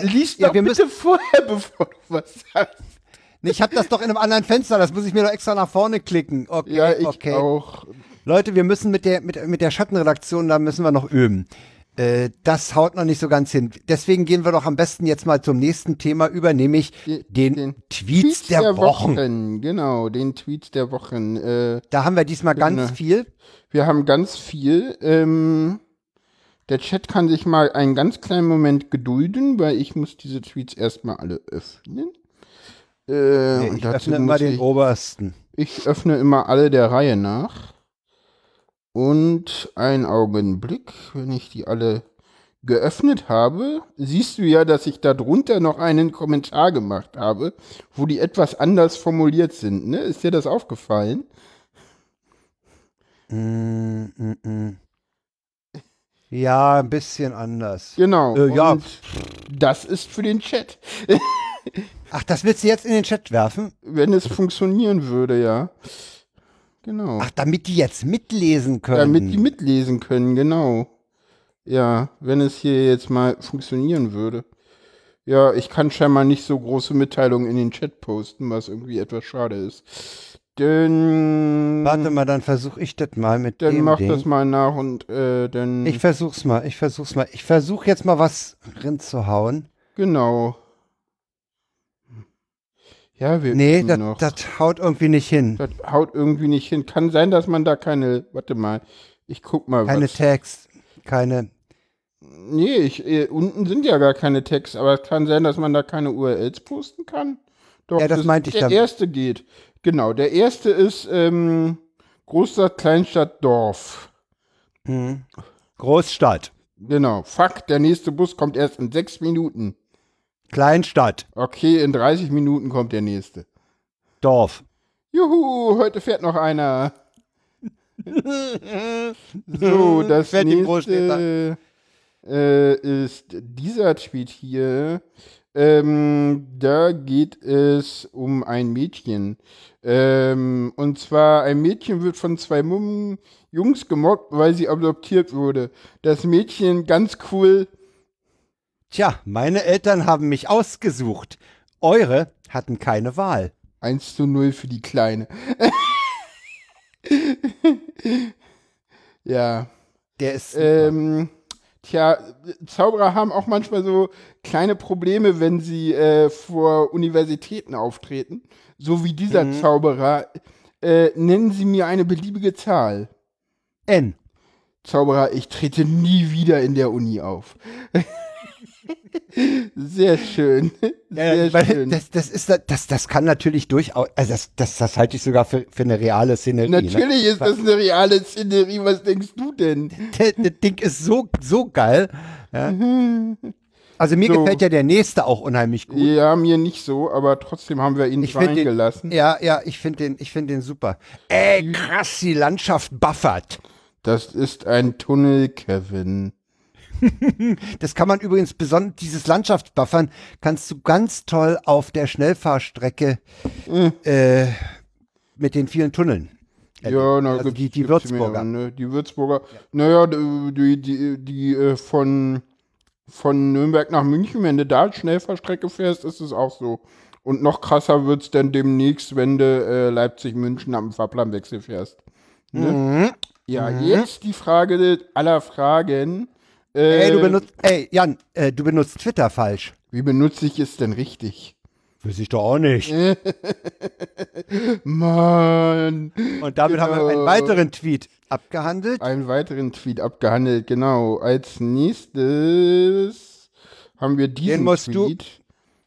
Lies doch ja, wir bitte müssen, vorher, bevor du was sagst. Nee, ich habe das doch in einem anderen Fenster, das muss ich mir doch extra nach vorne klicken. Okay, ja, ich okay. auch. Leute, wir müssen mit der, mit, mit der Schattenredaktion, da müssen wir noch üben. Das haut noch nicht so ganz hin. Deswegen gehen wir doch am besten jetzt mal zum nächsten Thema über, nämlich den, den Tweets, Tweets der, der Wochen. Wochen. Genau, den Tweets der Wochen. Äh, da haben wir diesmal ganz ne. viel. Wir haben ganz viel. Ähm, der Chat kann sich mal einen ganz kleinen Moment gedulden, weil ich muss diese Tweets erstmal alle öffnen. Äh, nee, ich und öffne immer den ich, obersten. Ich öffne immer alle der Reihe nach. Und einen Augenblick, wenn ich die alle geöffnet habe, siehst du ja, dass ich da drunter noch einen Kommentar gemacht habe, wo die etwas anders formuliert sind. Ne? Ist dir das aufgefallen? Mm, mm, mm. Ja, ein bisschen anders. Genau. Äh, und ja. Das ist für den Chat. Ach, das willst du jetzt in den Chat werfen? Wenn es funktionieren würde, ja. Genau. Ach, damit die jetzt mitlesen können. Damit die mitlesen können, genau. Ja, wenn es hier jetzt mal funktionieren würde. Ja, ich kann scheinbar nicht so große Mitteilungen in den Chat posten, was irgendwie etwas schade ist. Denn... Warte mal, dann versuche ich das mal mit dem Ding. Dann mach das mal nach und äh, dann... Ich versuch's mal, ich versuch's mal. Ich versuche jetzt mal was reinzuhauen. Genau. Ja, wir nee, das, noch. das haut irgendwie nicht hin. Das haut irgendwie nicht hin. Kann sein, dass man da keine, warte mal, ich guck mal. Keine was. Tags, keine. Nee, ich, eh, unten sind ja gar keine Tags, aber es kann sein, dass man da keine U R Ls posten kann. Doch, ja, das, das meinte ich der damit. Der erste geht. Genau, der erste ist ähm, Großstadt, Kleinstadt, Dorf. Hm. Großstadt. Genau, fuck, der nächste Bus kommt erst in sechs Minuten. Kleinstadt. Okay, in dreißig Minuten kommt der nächste. Dorf. Juhu, heute fährt noch einer. So, das fährt nächste äh, ist dieser Tweet hier. Ähm, da geht es um ein Mädchen. Ähm, und zwar, ein Mädchen wird von zwei Mummen Jungs gemobbt, weil sie adoptiert wurde. Das Mädchen, ganz cool... Tja, meine Eltern haben mich ausgesucht. Eure hatten keine Wahl. eins zu null für die Kleine. Ja. Der ist. Ähm, tja, Zauberer haben auch manchmal so kleine Probleme, wenn sie äh, vor Universitäten auftreten. So wie dieser mhm. Zauberer. Äh, nennen Sie mir eine beliebige Zahl. N. Zauberer, ich trete nie wieder in der Uni auf. Sehr schön. Sehr ja, schön. Das, das, ist, das, das kann natürlich durchaus, also das, das, das halte ich sogar für, für eine reale Szenerie. Natürlich ne? ist das eine reale Szenerie, was denkst du denn? Das, das Ding ist so, so geil. Ja? Also mir so. gefällt ja der nächste auch unheimlich gut. Ja, mir nicht so, aber trotzdem haben wir ihn ich reingelassen. Den, ja, ja, ich finde den, ich find den super. Ey, krass, die Landschaft buffert. Das ist ein Tunnel, Kevin. Das kann man übrigens besonders, dieses Landschaftsbuffern kannst du ganz toll auf der Schnellfahrstrecke mhm. äh, mit den vielen Tunneln. Ja, na, also die, die Würzburger. Mehr, ne? Die Würzburger, ja. Naja, die, die, die von, von Nürnberg nach München, wenn du da Schnellfahrstrecke fährst, ist es auch so. Und noch krasser wird es dann demnächst, wenn du äh, Leipzig-München am Fahrplanwechsel fährst. Ne? Mhm. Ja, mhm. Jetzt die Frage aller Fragen. Äh, ey, du benutzt, ey, Jan, äh, du benutzt Twitter falsch. Wie benutze ich es denn richtig? Weiß ich doch auch nicht. Mann. Und damit genau. haben wir einen weiteren Tweet abgehandelt. Einen weiteren Tweet abgehandelt, genau. Als nächstes haben wir diesen Den musst Tweet.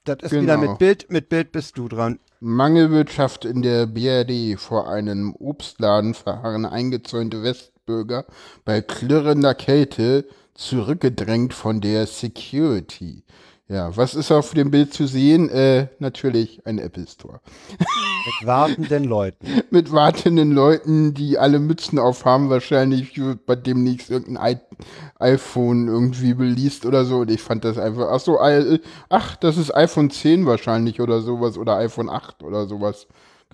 Du, das ist genau. wieder mit Bild, mit Bild bist du dran. Mangelwirtschaft in der B R D. Vor einem Obstladen verharren eingezäunte Westbürger bei klirrender Kälte, zurückgedrängt von der Security. Ja, was ist auf dem Bild zu sehen? Äh, natürlich ein Apple Store. Mit wartenden Leuten. Mit wartenden Leuten, die alle Mützen aufhaben. Wahrscheinlich wird bei demnächst irgendein I- iPhone irgendwie beliest oder so. Und ich fand das einfach, ach so, I- ach, das ist iPhone zehn wahrscheinlich oder sowas. Oder iPhone acht oder sowas.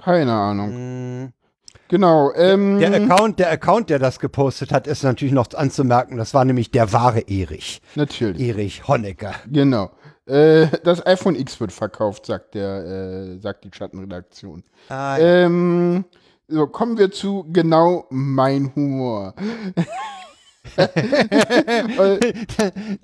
Keine Ahnung. Mm. Genau. Ähm, der, der, Account, der Account, der das gepostet hat, ist natürlich noch anzumerken. Das war nämlich der wahre Erich. Natürlich. Erich Honecker. Genau. Äh, das iPhone X wird verkauft, sagt der, äh, sagt die Schattenredaktion. Ah, ja. ähm, so, kommen wir zu genau mein Humor.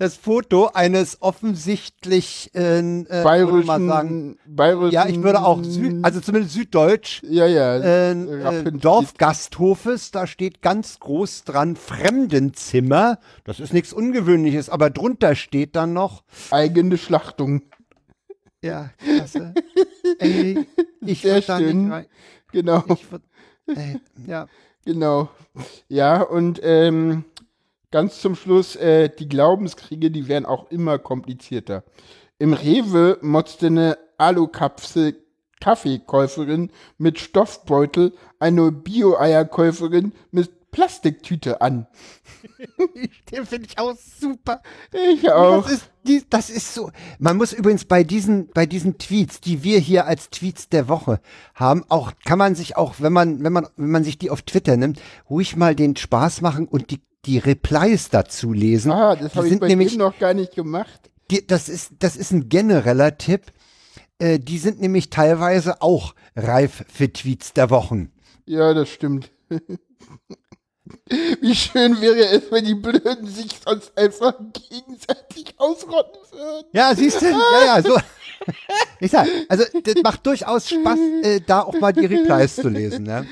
Das Foto eines offensichtlich äh, bayerischen, mal sagen, bayerischen, ja, ich würde auch, Sü- also zumindest süddeutsch, ja, ja, äh, äh, Dorfgasthofes, da steht ganz groß dran Fremdenzimmer, das ist nichts Ungewöhnliches, aber drunter steht dann noch eigene Schlachtung. Ja, klasse. Ey, ich würde da nicht rein. Genau. Ich würd, ey, ja. Genau. Ja, und ähm, ganz zum Schluss, äh, die Glaubenskriege, die werden auch immer komplizierter. Im Rewe motzte eine Alukapsel Kaffeekäuferin mit Stoffbeutel eine Bio-Eierkäuferin mit Plastiktüte an. Den finde ich auch super. Ich auch. Das ist, die, das ist so. Man muss übrigens bei diesen, bei diesen Tweets, die wir hier als Tweets der Woche haben, auch kann man sich auch, wenn man, wenn man, wenn man sich die auf Twitter nimmt, ruhig mal den Spaß machen und die, die Replies dazu lesen. Ah, das habe ich bei nämlich, dem noch gar nicht gemacht. Die, das ist, das ist ein genereller Tipp. Äh, die sind nämlich teilweise auch reif für Tweets der Wochen. Ja, das stimmt. Wie schön wäre es, wenn die Blöden sich sonst einfach gegenseitig ausrotten würden. Ja, siehst du? Ja, ja, so. Ich sag, also das macht durchaus Spaß, äh, da auch mal die Replies zu lesen. Ne?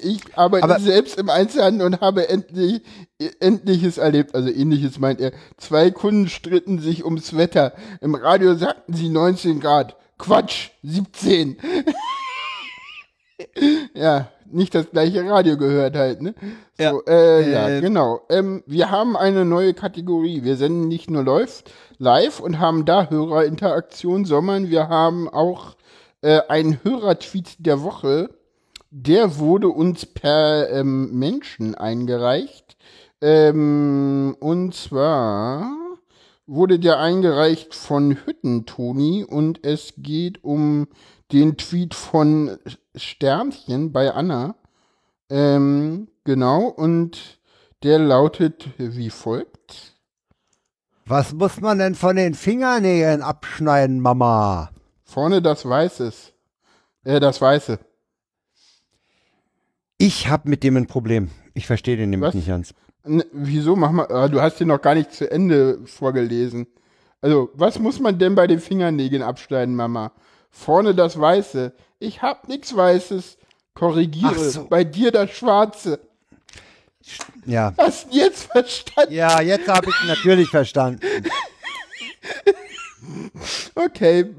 Ich arbeite Aber selbst im Einzelhandel und habe endlich Ähnliches erlebt. Also Ähnliches meint er. Zwei Kunden stritten sich ums Wetter. Im Radio sagten sie neunzehn Grad. Quatsch, siebzehn. Ja, nicht das gleiche Radio gehört halt, ne? So, ja. Äh, ja, genau. Ähm, wir haben eine neue Kategorie. Wir senden nicht nur läuft live und haben da Hörerinteraktion, sondern wir haben auch äh, einen Hörertweet der Woche. Der wurde uns per ähm, Menschen eingereicht. Ähm, und zwar wurde der eingereicht von Hüttentoni und es geht um den Tweet von Sternchen bei Anna. Ähm, genau, und der lautet wie folgt. Was muss man denn von den Fingernägeln abschneiden, Mama? Vorne das Weiße. Äh, das Weiße. Ich habe mit dem ein Problem. Ich verstehe den nämlich Was? nicht ganz. N- wieso? Mach mal, du hast den noch gar nicht zu Ende vorgelesen. Also, was muss man denn bei den Fingernägeln abschneiden, Mama? Vorne das Weiße. Ich hab nichts Weißes. Korrigiere. Ach so. Bei dir das Schwarze. Ja. Hast du jetzt verstanden? Ja, jetzt habe ich natürlich verstanden. Okay.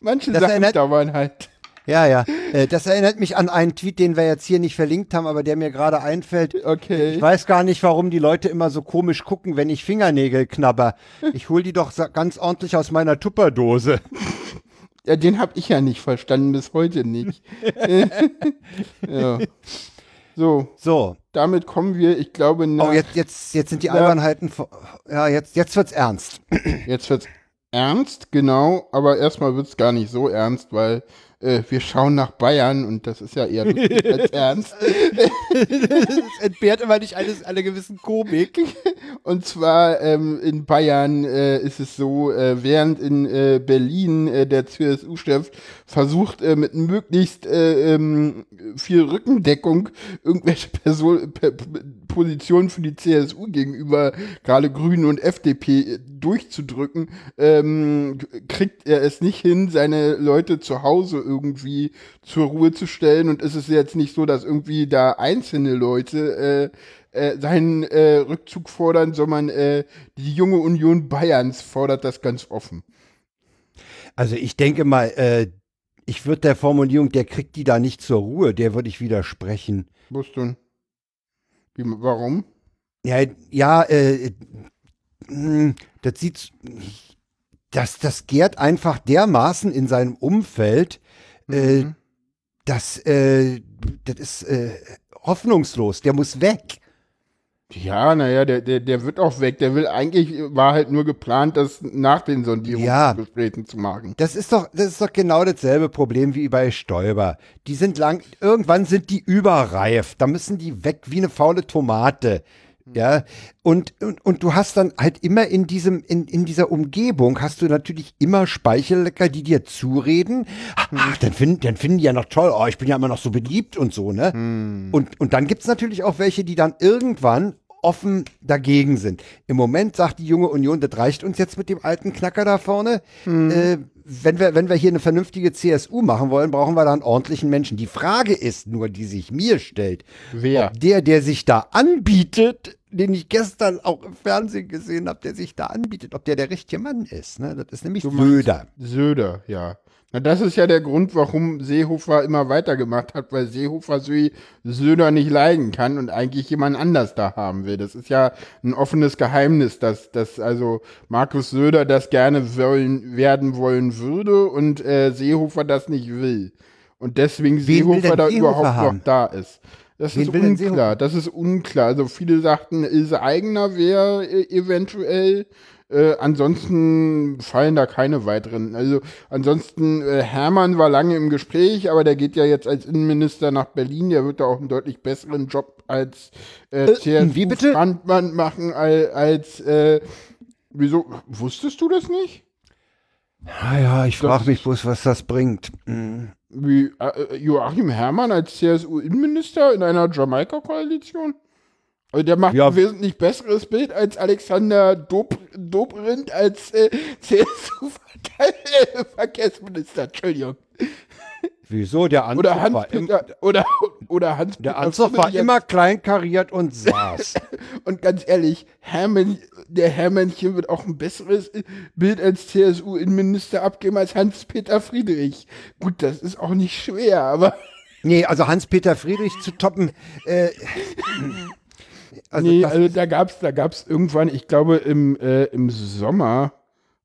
Manche das Sachen erinnert, dauern halt. Ja, ja. Das erinnert mich an einen Tweet, den wir jetzt hier nicht verlinkt haben, aber der mir gerade einfällt. Okay. Ich weiß gar nicht, warum die Leute immer so komisch gucken, wenn ich Fingernägel knabber. Ich hol die doch ganz ordentlich aus meiner Tupperdose. Ja, den habe ich ja nicht verstanden, bis heute nicht. Ja. So. So. Damit kommen wir, ich glaube, nach... Oh, jetzt, jetzt, jetzt sind die Albernheiten... Ja, jetzt, jetzt wird's ernst. Jetzt wird's ernst, genau. Aber erstmal wird's gar nicht so ernst, weil... wir schauen nach Bayern und das ist ja eher lustig als ernst. Es entbehrt immer nicht alles einer gewissen Komik. Und zwar ähm, in Bayern äh, ist es so, äh, während in äh, Berlin äh, der C S U-Chef versucht, äh, mit möglichst äh, ähm, viel Rückendeckung irgendwelche Person P Positionen für die C S U gegenüber gerade Grünen und F D P durchzudrücken, ähm, kriegt er es nicht hin, seine Leute zu Hause irgendwie zur Ruhe zu stellen, und es ist jetzt nicht so, dass irgendwie da einzelne Leute äh, äh, seinen äh, Rückzug fordern, sondern äh, die junge Union Bayerns fordert das ganz offen. Also ich denke mal, äh, ich würde der Formulierung, der kriegt die da nicht zur Ruhe, der würde ich widersprechen. Was denn? Wie, warum? Ja, ja äh, das sieht... Das, das gärt einfach dermaßen in seinem Umfeld, mhm. äh, das, äh, das ist äh, hoffnungslos. Der muss weg. Ja, naja, der, der, der wird auch weg. Der will eigentlich, war halt nur geplant, das nach den Sondierungsgesprächen ja. zu machen. Das ist doch, das ist doch genau dasselbe Problem wie bei Stoiber. Die sind lang, irgendwann sind die überreif. Da müssen die weg wie eine faule Tomate. Ja, und, und, und du hast dann halt immer in diesem, in, in dieser Umgebung hast du natürlich immer Speichellecker, die dir zureden. Ach, dann finden, dann finden die ja noch toll, oh, ich bin ja immer noch so beliebt und so, ne? Hm. Und, und dann gibt's natürlich auch welche, die dann irgendwann offen dagegen sind. Im Moment sagt die junge Union, das reicht uns jetzt mit dem alten Knacker da vorne. Hm. Äh, wenn wir, wenn wir hier eine vernünftige C S U machen wollen, brauchen wir da einen ordentlichen Menschen. Die Frage ist nur, die sich mir stellt. Wer? Ob der, der sich da anbietet, den ich gestern auch im Fernsehen gesehen habe, der sich da anbietet, ob der der richtige Mann ist. Ne? Das ist nämlich Söder. Söder, ja. Na, das ist ja der Grund, warum Seehofer immer weitergemacht hat, weil Seehofer Söder nicht leiden kann und eigentlich jemand anders da haben will. Das ist ja ein offenes Geheimnis, dass, dass also Markus Söder das gerne wollen, werden wollen würde und äh, Seehofer das nicht will. Und deswegen Seehofer da überhaupt noch da ist. Das ist unklar, das ist unklar. Also viele sagten, Ilse Aigner wäre eventuell... Äh, ansonsten fallen da keine weiteren. Also ansonsten, äh, Hermann war lange im Gespräch, aber der geht ja jetzt als Innenminister nach Berlin. Der wird da auch einen deutlich besseren Job als äh, C S U-Frontmann machen. Als, als äh, wieso? Wusstest du das nicht? Naja, ich frage mich bloß, was das bringt. Mhm. Wie äh, Joachim Herrmann als C S U-Innenminister in einer Jamaika-Koalition? Also der macht ja. ein wesentlich besseres Bild als Alexander Dob Dobrindt als äh, C S U-Verkehrsminister. Entschuldigung. Wieso? Der Anzug oder Hans war, Peter, im, oder, oder Hans der Anzug war immer kleinkariert und saß. Und ganz ehrlich, Hermann, der Hermannchen wird auch ein besseres Bild als C S U-Innenminister abgeben als Hans-Peter Friedrich. Gut, das ist auch nicht schwer, aber... Nee, also Hans-Peter Friedrich zu toppen... Äh, Also nee, also da gab's, da gab's irgendwann, ich glaube im, äh, im Sommer,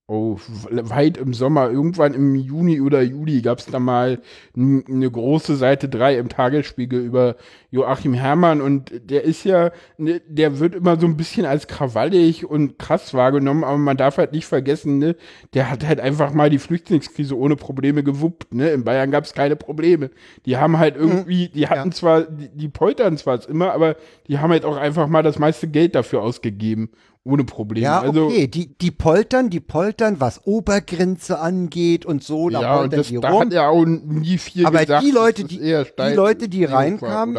oh, weit im Sommer, irgendwann im Juni oder Juli gab's da mal eine große Seite drei im Tagesspiegel über Joachim Herrmann, und der ist ja, ne, der wird immer so ein bisschen als krawallig und krass wahrgenommen, aber man darf halt nicht vergessen, ne, der hat halt einfach mal die Flüchtlingskrise ohne Probleme gewuppt, ne, in Bayern gab's keine Probleme, die haben halt irgendwie, die hatten ja. zwar, die, die poltern zwar immer, aber die haben halt auch einfach mal das meiste Geld dafür ausgegeben, ohne Probleme. Ja, also, okay, die, die poltern, die poltern, was Obergrenze angeht und so, da ja, poltern das, die da rum. Hat er auch nie viel aber gesagt, die Leute, die, die Leute, die reinkamen,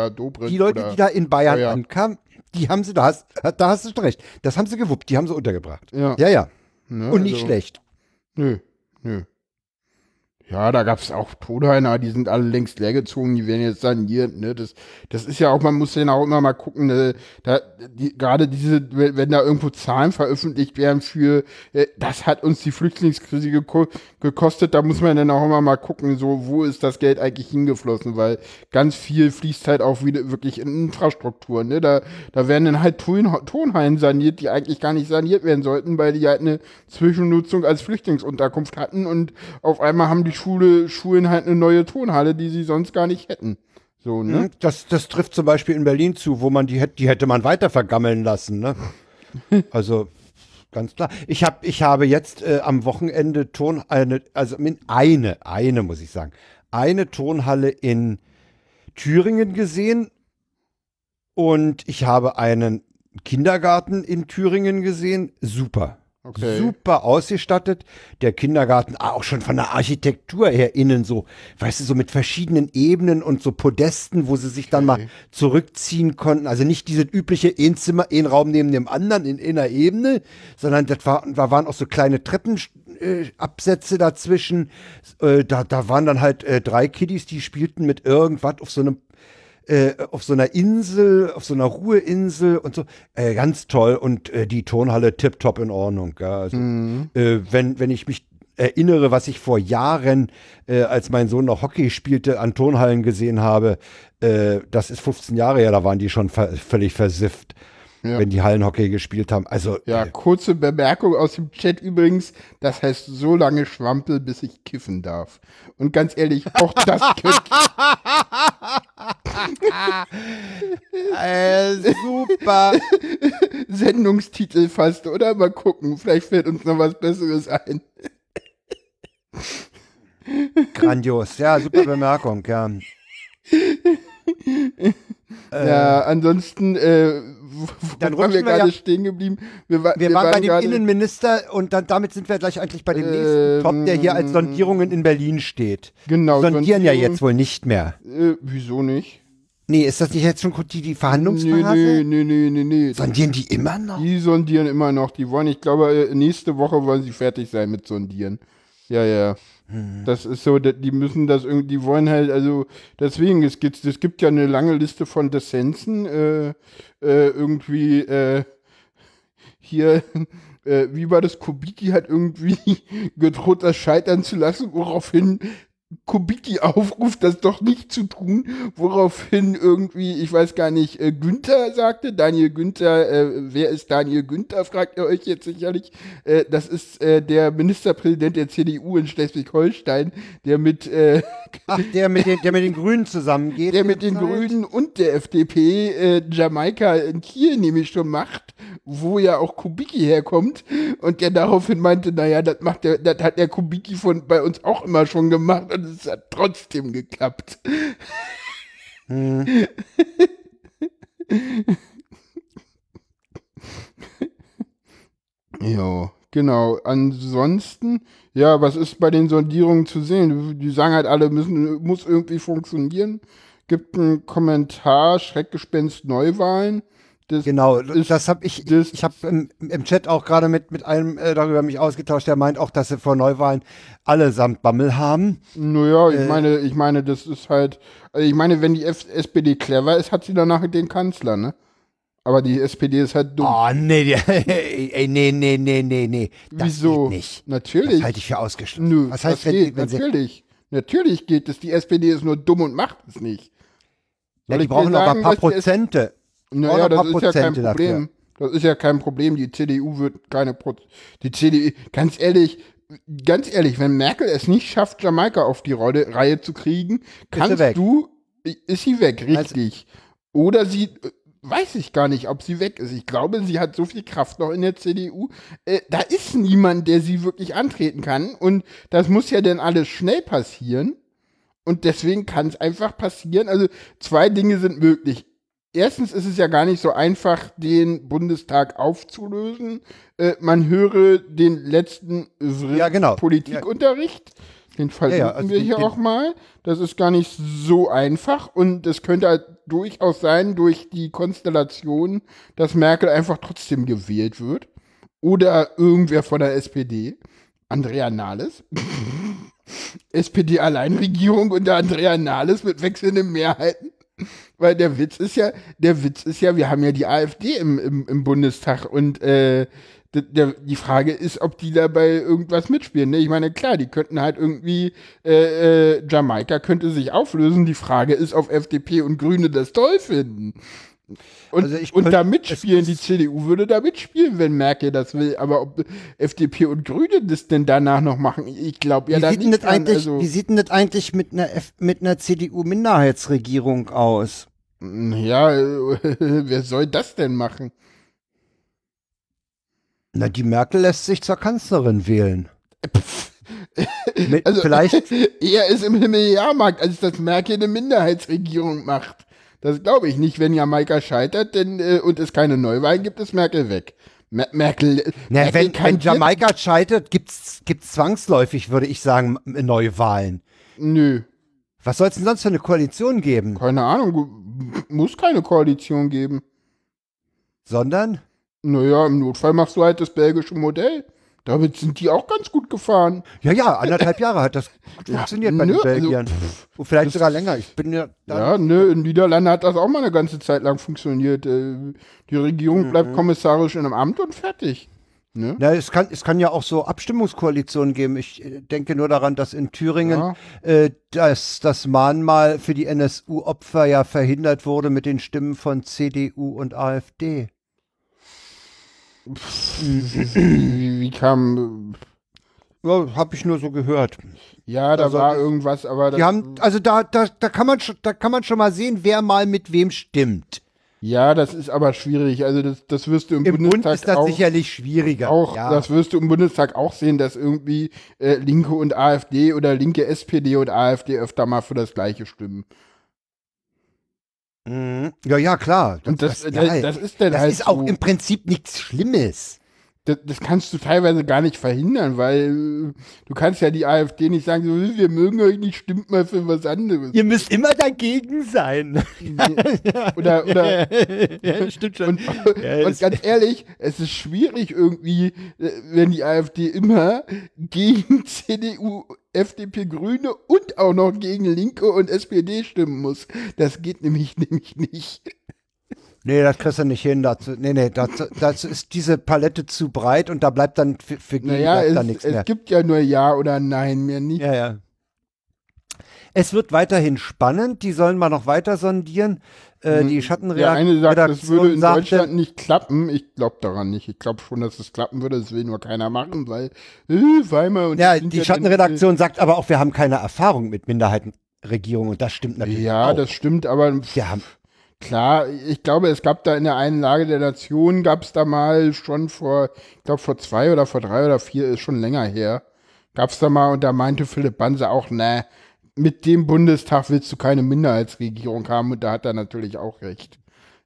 die Leute, oder, die da in Bayern ja. ankamen, die haben sie, da hast, da hast du recht, das haben sie gewuppt, die haben sie untergebracht. Ja, ja. ja. Ne, und nicht also, schlecht. Nö, nö. Ja, da gab es auch Todheiner, die sind alle längst leergezogen, die werden jetzt saniert, ne, das, das ist ja auch, man muss ja auch immer mal gucken, ne, da, die, gerade diese, wenn da irgendwo Zahlen veröffentlicht werden für, äh, das hat uns die Flüchtlingskrise geko- gekostet, da muss man dann auch immer mal gucken, so, wo ist das Geld eigentlich hingeflossen, weil ganz viel fließt halt auch wieder wirklich in Infrastrukturen, ne, da, da werden dann halt Todheine saniert, die eigentlich gar nicht saniert werden sollten, weil die halt eine Zwischennutzung als Flüchtlingsunterkunft hatten und auf einmal haben die Schule, Schulen halt eine neue Turnhalle, die sie sonst gar nicht hätten. So, ne? Das, das trifft zum Beispiel in Berlin zu, wo man die hätte, die hätte man weiter vergammeln lassen, ne? Also ganz klar. Ich habe, ich habe jetzt äh, am Wochenende Ton, eine, also eine, eine muss ich sagen, eine Turnhalle in Thüringen gesehen und ich habe einen Kindergarten in Thüringen gesehen. Super. Okay. Super ausgestattet. Der Kindergarten auch schon von der Architektur her innen so, weißt du, so mit verschiedenen Ebenen und so Podesten, wo sie sich dann okay. mal zurückziehen konnten. Also nicht dieses übliche ein Zimmer, ein Raum neben dem anderen in einer Ebene, sondern das war, da waren auch so kleine Treppenabsätze äh, dazwischen. Äh, da, da waren dann halt äh, drei Kiddies, die spielten mit irgendwas auf so einem auf so einer Insel, auf so einer Ruheinsel und so. Äh, ganz toll und äh, die Turnhalle tipptopp in Ordnung. Ja. Also, mhm. äh, wenn, wenn ich mich erinnere, was ich vor Jahren, äh, als mein Sohn noch Hockey spielte, an Turnhallen gesehen habe, äh, das ist fünfzehn Jahre her, da waren die schon ver- völlig versifft. Ja. Wenn die Hallenhockey gespielt haben. Also, ja, äh, kurze Bemerkung aus dem Chat übrigens, das heißt so lange Schwampel, bis ich kiffen darf. Und ganz ehrlich, auch das äh, super. Sendungstitel fast, oder? Mal gucken, vielleicht fällt uns noch was Besseres ein. Grandios, ja, super Bemerkung, ja. Ja, ansonsten äh, dann waren wir gerade ja, stehen geblieben. Wir, wa- wir, wir waren bei dem Innenminister und dann damit sind wir gleich eigentlich bei dem nächsten äh, Top, der hier als Sondierungen in Berlin steht. Genau. Sondieren ja jetzt wohl nicht mehr. Äh, wieso nicht? Nee, ist das nicht jetzt schon die, die Verhandlungsphase? Nee, nee, nee, nee, nee. Sondieren die immer noch? Die sondieren immer noch. Die wollen, ich glaube, nächste Woche wollen sie fertig sein mit Sondieren. Ja, ja. Das ist so, die müssen das irgendwie, die wollen halt, also deswegen, es gibt, es gibt ja eine lange Liste von Dissensen, äh, äh, irgendwie, äh, hier, äh, wie war das, Kubicki hat irgendwie gedroht, das scheitern zu lassen, woraufhin Kubicki aufruft, das doch nicht zu tun, woraufhin irgendwie, ich weiß gar nicht, äh, Günther sagte, Daniel Günther, äh, wer ist Daniel Günther, fragt ihr euch jetzt sicherlich, äh, das ist äh, der Ministerpräsident der C D U in Schleswig-Holstein, der mit äh, Ach, der mit den, der mit den Grünen zusammengeht. Der mit den Grünen und der F D P äh, Jamaika in Kiel nämlich schon macht, wo ja auch Kubicki herkommt und der daraufhin meinte, naja, das macht der, das hat der Kubicki von bei uns auch immer schon gemacht. Und es hat trotzdem geklappt. Hm. Jo, genau. Ansonsten, ja, was ist bei den Sondierungen zu sehen? Die sagen halt alle, müssen, muss irgendwie funktionieren. Gibt einen Kommentar, Schreckgespenst, Neuwahlen. Das genau, ist, das habe ich, ich habe im, im Chat auch gerade mit, mit einem äh, darüber mich ausgetauscht, der meint auch, dass sie vor Neuwahlen allesamt Bammel haben. Naja, ich äh, meine, ich meine, das ist halt, also ich meine, wenn die F- S P D clever ist, hat sie danach den Kanzler, ne? Aber die S P D ist halt dumm. Oh, nee, nee, nee, nee, nee, nee. Das Wieso? Geht nicht. Natürlich. Das halte ich für ausgeschlossen. Nö, was heißt, das wenn, geht, wenn natürlich, sie- natürlich geht es, die S P D ist nur dumm und macht es nicht. Ja, die brauchen aber ein paar Prozente. Naja, das ist ja kein Problem. Das ist ja kein Problem. Die C D U wird keine Prozent. Die C D U, ganz ehrlich, ganz ehrlich, wenn Merkel es nicht schafft, Jamaika auf die Rolle, Reihe zu kriegen, kannst du, ist sie weg, richtig. Oder sie, weiß ich gar nicht, ob sie weg ist. Ich glaube, sie hat so viel Kraft noch in der C D U. Äh, da ist niemand, der sie wirklich antreten kann. Und das muss ja dann alles schnell passieren. Und deswegen kann es einfach passieren. Also zwei Dinge sind möglich. Erstens ist es ja gar nicht so einfach, den Bundestag aufzulösen. Äh, man höre den letzten ja, genau. Politikunterricht. Ja. Den verlinken ja, ja, also wir hier den, auch mal. Das ist gar nicht so einfach. Und es könnte halt durchaus sein, durch die Konstellation, dass Merkel einfach trotzdem gewählt wird. Oder irgendwer von der S P D. Andrea Nahles. S P D-Alleinregierung unter Andrea Nahles mit wechselnden Mehrheiten. Weil der Witz ist ja, der Witz ist ja, wir haben ja die AfD im, im, im Bundestag und äh, der, der, die Frage ist, ob die dabei irgendwas mitspielen. Ne? Ich meine, klar, die könnten halt irgendwie, äh, äh, Jamaika könnte sich auflösen. Die Frage ist, ob F D P und Grüne das toll finden. Und, also ich könnt, und da mitspielen, die C D U würde da mitspielen, wenn Merkel das will, aber ob F D P und Grüne das denn danach noch machen, ich glaube ja da nicht das dran, eigentlich, also. Wie sieht denn das eigentlich mit einer, mit einer C D U-Minderheitsregierung aus? Ja, wer soll das denn machen? Na, die Merkel lässt sich zur Kanzlerin wählen. Pff. Mit, also, vielleicht eher ist im Himmel Jahrmarkt, als dass Merkel eine Minderheitsregierung macht. Das glaube ich nicht, wenn Jamaika scheitert denn, äh, und es keine Neuwahlen gibt, ist Merkel weg. Mer- Merkel, Na, Merkel wenn, kann wenn Jamaika jetzt scheitert, gibt's, gibt's zwangsläufig, würde ich sagen, Neuwahlen. Nö. Was soll es denn sonst für eine Koalition geben? Keine Ahnung, muss keine Koalition geben. Sondern? Naja, im Notfall machst du halt das belgische Modell. Damit sind die auch ganz gut gefahren. Ja, ja, anderthalb Jahre hat das funktioniert ja, bei den nö, Belgiern. Also, vielleicht sogar länger. Ich bin ja, ja nö, in den Niederlanden hat das auch mal eine ganze Zeit lang funktioniert. Die Regierung bleibt mhm. kommissarisch in einem Amt und fertig. Ne? Na, es kann, es kann ja auch so Abstimmungskoalitionen geben. Ich denke nur daran, dass in Thüringen ja. äh, das, das Mahnmal für die N S U-Opfer ja verhindert wurde mit den Stimmen von C D U und AfD. Wie, wie kam. Ja, hab ich nur so gehört. Ja, da also, war irgendwas, aber. Die haben, also da, da, da, kann man schon, da kann man schon mal sehen, wer mal mit wem stimmt. Ja, das ist aber schwierig. Also, das, das wirst du im, im Bundestag. Im Bund ist das auch, sicherlich schwieriger. Auch, ja. Das wirst du im Bundestag auch sehen, dass irgendwie äh, Linke und AfD oder Linke, S P D und AfD öfter mal für das Gleiche stimmen. Ja, ja, klar. Das, und das, das, das, das ist dann das halt. Das ist auch so, im Prinzip nichts Schlimmes. Das, das kannst du teilweise gar nicht verhindern, weil du kannst ja die AfD nicht sagen, so, wir mögen euch nicht, stimmt mal für was anderes. Ihr müsst immer dagegen sein. Oder, oder. Ja, stimmt schon. Und, ja, und ganz ehrlich, es ist schwierig irgendwie, wenn die AfD immer gegen C D U, F D P, Grüne und auch noch gegen Linke und S P D stimmen muss. Das geht nämlich, nämlich nicht. Nee, das kriegst du nicht hin. Dazu, nee, nee, dazu, dazu ist diese Palette zu breit und da bleibt dann für, für Gegen naja, bleibt es, dann nichts mehr. Es gibt ja nur Ja oder Nein, mehr nicht. Ja, ja. Es wird weiterhin spannend. Die sollen mal noch weiter sondieren. Äh, die Schattenredaktion. Der eine sagt, Redaktion das würde in sagte, Deutschland nicht klappen. Ich glaube daran nicht. Ich glaube schon, dass es klappen würde. Das will nur keiner machen, weil äh, Weimar und. Ja, die Schattenredaktion dann, sagt aber auch, wir haben keine Erfahrung mit Minderheitenregierung und das stimmt natürlich ja, auch. Ja, das stimmt, aber wir haben klar, ich glaube, es gab da in der einen Lage der Nation, gab es da mal schon vor, ich glaube vor zwei oder vor drei oder vier, ist schon länger her, gab es da mal und da meinte Philipp Banse auch, ne, mit dem Bundestag willst du keine Minderheitsregierung haben und da hat er natürlich auch recht.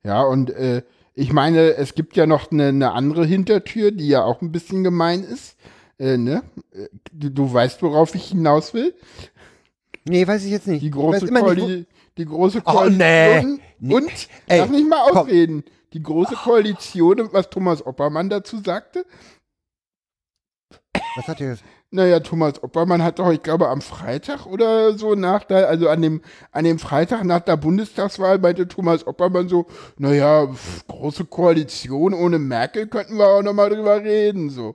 Ja, und äh, ich meine, es gibt ja noch eine, eine andere Hintertür, die ja auch ein bisschen gemein ist, äh, ne, du, du weißt, worauf ich hinaus will? Nee, weiß ich jetzt nicht. Die große Koalition. Die große Koalition oh, nee. und, nee. darf nicht mal ausreden, komm. Die große Koalition und was Thomas Oppermann dazu sagte. Was hat er jetzt? Naja, Thomas Oppermann hat doch, ich glaube, am Freitag oder so nach der, also an dem, an dem Freitag nach der Bundestagswahl meinte Thomas Oppermann so, naja, pf, große Koalition ohne Merkel könnten wir auch nochmal drüber reden, so.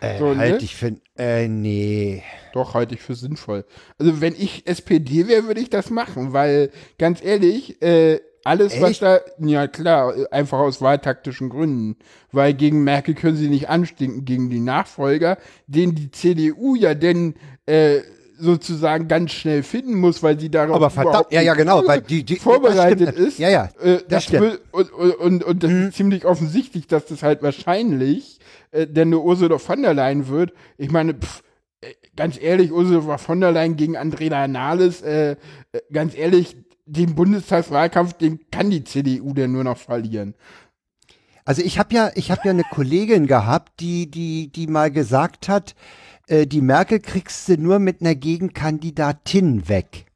Äh, so, halt, ne? Ich finde, äh, nee. Doch, halte ich für sinnvoll. Also, wenn ich S P D wäre, würde ich das machen, weil, ganz ehrlich, äh, alles, Echt? was da, ja klar, einfach aus wahltaktischen Gründen, weil gegen Merkel können sie nicht anstinken, gegen die Nachfolger, den die C D U ja denn, äh, sozusagen ganz schnell finden muss, weil sie darauf aber verdammt, ja, ja, genau, weil die, die vorbereitet ist. Ja, ja, äh, das das will, und, und, und das mhm. ist ziemlich offensichtlich, dass das halt wahrscheinlich äh, denn eine Ursula von der Leyen wird. Ich meine, pff, ganz ehrlich, Ursula von der Leyen gegen Andrea Nahles, äh, ganz ehrlich, den Bundestagswahlkampf, den kann die C D U denn nur noch verlieren. Also ich habe ja, ich habe ja eine Kollegin gehabt, die, die, die mal gesagt hat, die Merkel kriegst du nur mit einer Gegenkandidatin weg.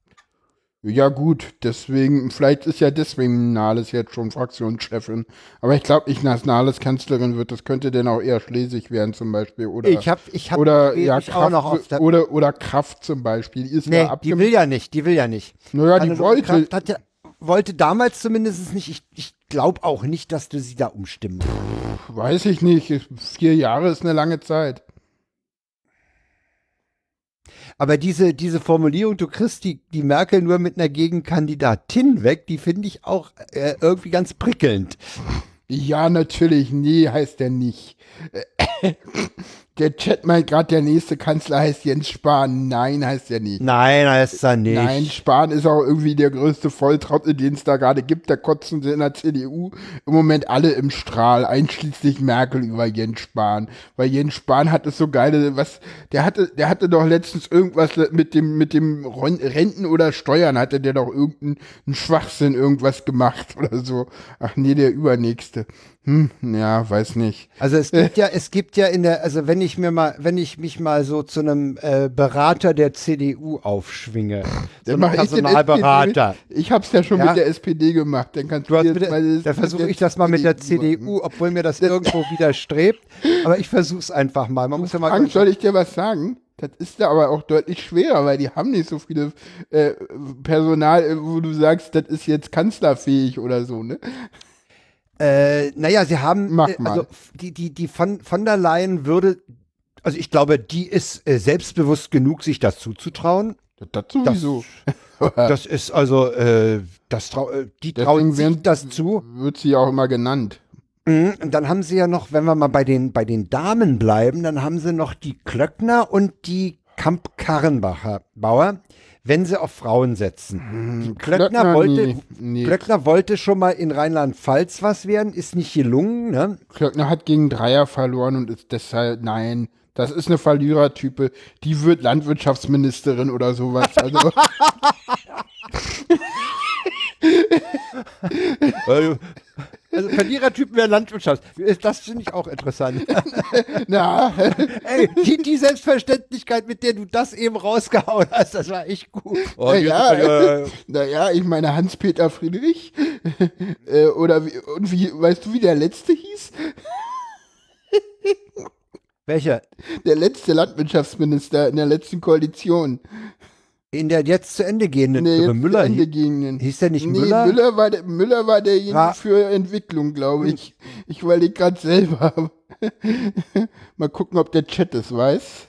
Ja gut, deswegen, vielleicht ist ja deswegen Nahles jetzt schon Fraktionschefin. Aber ich glaube nicht, dass Nahles Kanzlerin wird. Das könnte denn auch eher Schlesig werden zum Beispiel. Oder, ich hab, ich hab oder, ja, Kraft, auch noch auf der oder, oder Kraft zum Beispiel. Die ist nee, ja die will ja nicht, die will ja nicht. Naja, die wollte. Kraft hat ja, wollte damals zumindest nicht. Ich, ich glaube auch nicht, dass du sie da umstimmen. Pff, weiß ich nicht. Vier Jahre ist eine lange Zeit. Aber diese, diese Formulierung, du kriegst die, die Merkel nur mit einer Gegenkandidatin weg, die finde ich auch äh, irgendwie ganz prickelnd. Ja, natürlich. Nee, heißt der nicht. Der Chat meint gerade, der nächste Kanzler heißt Jens Spahn. Nein, heißt er nicht. Nein, heißt er nicht. Nein, Spahn ist auch irgendwie der größte Volltrottel, den es da gerade gibt. Da kotzen sie in der C D U im Moment alle im Strahl, einschließlich Merkel über Jens Spahn. Weil Jens Spahn hat es so geile, was, der hatte, der hatte doch letztens irgendwas mit dem, mit dem Renten oder Steuern, hatte der doch irgendeinen Schwachsinn irgendwas gemacht oder so. Ach nee, der Übernächste. Hm, ja, weiß nicht. Also es gibt ja, es gibt ja in der, also wenn ich mir mal, wenn ich mich mal so zu einem äh, Berater der C D U aufschwinge, so dann mache ich den Personalberater. Mit, ich habe es ja schon ja? mit der S P D gemacht, dann kannst du, du hast mit der, da versuche ich das mal mit der C D U, obwohl mir das irgendwo widerstrebt, aber ich versuche es einfach mal. Man muss ja mal. Frank, soll ich dir was sagen? Das ist ja aber auch deutlich schwerer, weil die haben nicht so viele äh, Personal, wo du sagst, das ist jetzt kanzlerfähig oder so, ne? Äh, naja, sie haben, äh, also die, die, die von, von der Leyen würde, also ich glaube, die ist äh, selbstbewusst genug, sich das zuzutrauen. Das, das sowieso. Das, das ist also, äh, das trau, äh, die trauen sich das zu. Wird sie auch immer genannt. Mhm, und dann haben sie ja noch, wenn wir mal bei den, bei den Damen bleiben, dann haben sie noch die Klöckner und die Kamp-Karrenbauer, wenn sie auf Frauen setzen. Die Klöckner, Klöckner, wollte, nee, nee. Klöckner wollte schon mal in Rheinland-Pfalz was werden, ist nicht gelungen. Ne? Klöckner hat gegen Dreier verloren und ist deshalb, nein, das ist eine Verlierertype. Die wird Landwirtschaftsministerin oder sowas. Also. Also Verlierertypen wäre Landwirtschaft. Das finde ich auch interessant. Na, ey, die, die Selbstverständlichkeit, mit der du das eben rausgehauen hast, das war echt gut. Oh, naja, äh, na ja, ich meine Hans-Peter Friedrich äh, oder wie, und wie, weißt du, wie der letzte hieß? Welcher? Der letzte Landwirtschaftsminister in der letzten Koalition. In der jetzt zu Ende gehenden. Nee, jetzt Müller zu Ende gehenden. Hieß der nicht nee, Müller? Müller war, der, Müller war derjenige Ra für Entwicklung, glaube ich. Ich überlege gerade selber. Mal gucken, ob der Chat es weiß.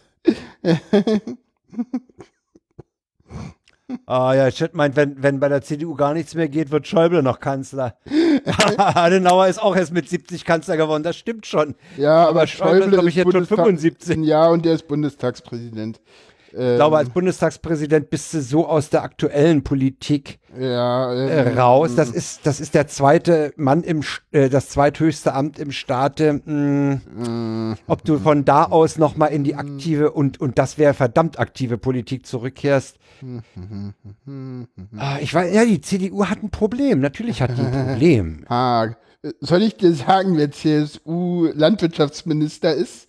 Ah ja, Chat meint, wenn, wenn bei der C D U gar nichts mehr geht, wird Schäuble noch Kanzler. Adenauer ist auch erst mit siebzig Kanzler geworden, das stimmt schon. Ja, aber, aber Schäuble, Schäuble ist, glaube ich, jetzt schon fünfundsiebzig. Ja, und der ist Bundestagspräsident. Ich glaube, als Bundestagspräsident bist du so aus der aktuellen Politik ja, äh, raus. Das ist, das ist der zweite Mann im, äh, das zweithöchste Amt im Staate. Mh, ob du von da aus nochmal in die aktive und, und das wäre verdammt aktive Politik zurückkehrst. Ich weiß, ja, die C D U hat ein Problem. Natürlich hat die ein Problem. Haag. Soll ich dir sagen, wer C S U-Landwirtschaftsminister ist?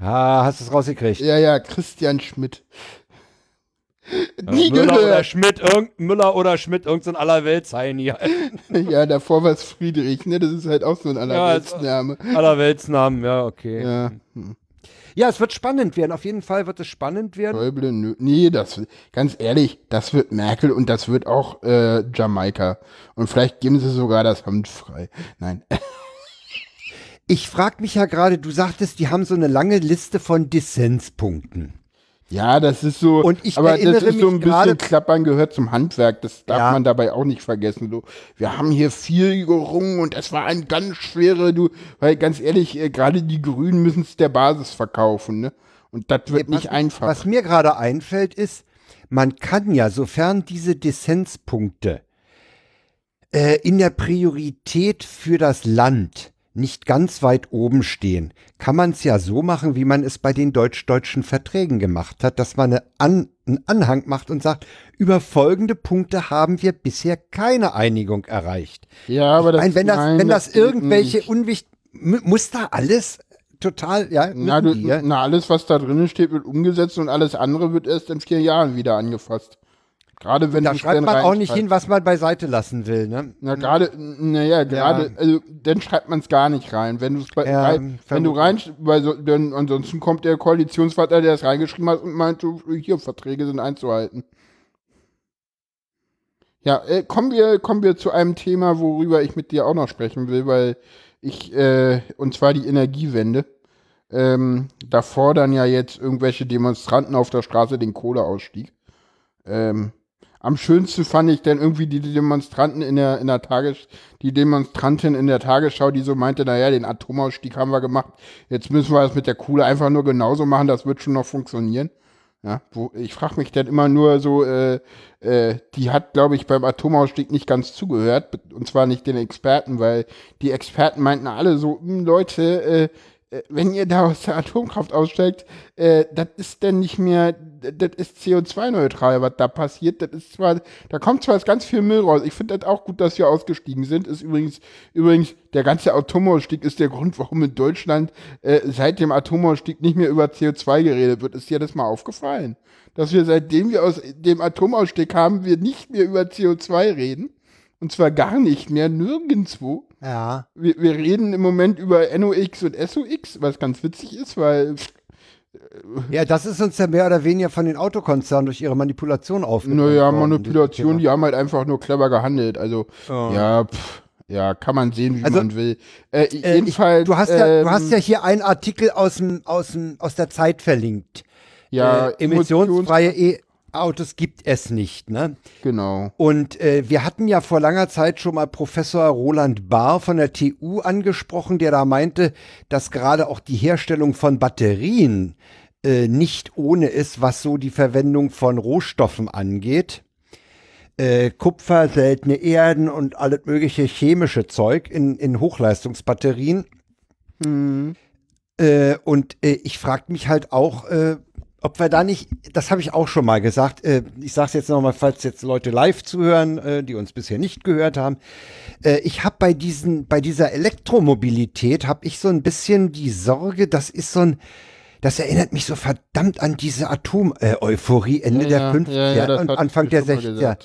Ah, hast du es rausgekriegt? Ja, ja, Christian Schmidt. Ja, nie Müller gehört. Oder Schmidt, irgend, Müller oder Schmidt, irgendein so Allerweltsheini hier. Ja, davor war es Friedrich, ne? Das ist halt auch so ein Allerweltsname. Ja, Allerweltsnamen, ja, okay. Ja. Hm. Ja, es wird spannend werden. Auf jeden Fall wird es spannend werden. Schäuble, nö. Nee, das, ganz ehrlich, das wird Merkel und das wird auch äh, Jamaika. Und vielleicht geben sie sogar das Amt frei. Nein. Ich frage mich ja gerade, du sagtest, die haben so eine lange Liste von Dissenspunkten. Ja, das ist so, und ich aber das ist so ein bisschen, Klappern gehört zum Handwerk, das darf ja. man dabei auch nicht vergessen. So, wir haben hier viel gerungen und es war ein ganz schwerer, du, weil ganz ehrlich, gerade die Grünen müssen es der Basis verkaufen, ne? Und das wird ja, nicht was, einfach. Was mir gerade einfällt ist, man kann ja, sofern diese Dissenspunkte äh, in der Priorität für das Land nicht ganz weit oben stehen, kann man es ja so machen, wie man es bei den deutsch-deutschen Verträgen gemacht hat, dass man eine An einen Anhang macht und sagt, über folgende Punkte haben wir bisher keine Einigung erreicht. Ja, aber das, ich mein, wenn das, nein, wenn das, das irgendwelche unwichtig, muss da alles total, ja, na, du, na, alles, was da drinnen steht, wird umgesetzt und alles andere wird erst in vier Jahren wieder angefasst. Gerade wenn da schreibt man auch nicht hin, was man beiseite lassen will, ne? Na gerade, naja, gerade, ja. Also dann schreibt man es gar nicht rein. Wenn, du's bei, ja, rein, wenn du rein, weil so, dann, ansonsten kommt der Koalitionspartner, der das reingeschrieben hat und meint, hier, Verträge sind einzuhalten. Ja, äh, kommen wir, kommen wir zu einem Thema, worüber ich mit dir auch noch sprechen will, weil ich, äh, und zwar die Energiewende. Ähm, da fordern ja jetzt irgendwelche Demonstranten auf der Straße den Kohleausstieg. Ähm, am schönsten fand ich dann irgendwie die, die Demonstranten in der, in der Tages, die Demonstrantin in der Tagesschau, die so meinte, naja, den Atomausstieg haben wir gemacht, jetzt müssen wir das mit der Kohle einfach nur genauso machen, das wird schon noch funktionieren. Ja, wo, ich frage mich dann immer nur so, äh, äh, die hat, glaube ich, beim Atomausstieg nicht ganz zugehört, und zwar nicht den Experten, weil die Experten meinten alle so, Leute, äh, wenn ihr da aus der Atomkraft aussteigt, äh, das ist dann nicht mehr, das ist C O zwei neutral, was da passiert. Das ist zwar, da kommt zwar ganz viel Müll raus. Ich finde das auch gut, dass wir ausgestiegen sind. Ist übrigens, übrigens, der ganze Atomausstieg ist der Grund, warum in Deutschland äh, seit dem Atomausstieg nicht mehr über C O zwei geredet wird. Ist dir das mal aufgefallen? Dass wir, seitdem wir aus dem Atomausstieg haben, wir nicht mehr über C O zwei reden. Und zwar gar nicht mehr, nirgendwo. Ja. Wir, wir reden im Moment über N O X und S O X, was ganz witzig ist, weil... Ja, das ist uns ja mehr oder weniger von den Autokonzernen durch ihre Manipulation aufgenommen. Naja, Manipulation, die haben halt einfach nur clever gehandelt. Also, oh. ja, pff, ja, kann man sehen, wie also, man will. Äh, äh, jedenfalls, ich, du, hast ähm, ja, du hast ja hier einen Artikel aus, dem, aus, dem, aus der Zeit verlinkt. Ja, äh, emissionsfreie Emotions- E-Autos gibt es nicht, ne? Genau. Und äh, wir hatten ja vor langer Zeit schon mal Professor Roland Bahr von der T U angesprochen, der da meinte, dass gerade auch die Herstellung von Batterien äh, nicht ohne ist, was so die Verwendung von Rohstoffen angeht. Äh, Kupfer, seltene Erden und alles mögliche chemische Zeug in, in Hochleistungsbatterien. Hm. Äh, und äh, ich frag mich halt auch, äh, ob wir da nicht, das habe ich auch schon mal gesagt, äh, ich sage es jetzt nochmal, falls jetzt Leute live zuhören, äh, die uns bisher nicht gehört haben, äh, ich habe bei diesen, bei dieser Elektromobilität, habe ich so ein bisschen die Sorge, das ist so ein, das erinnert mich so verdammt an diese Atom-Euphorie Ende ja, der fünfziger ja, ja, und Anfang der sechziger.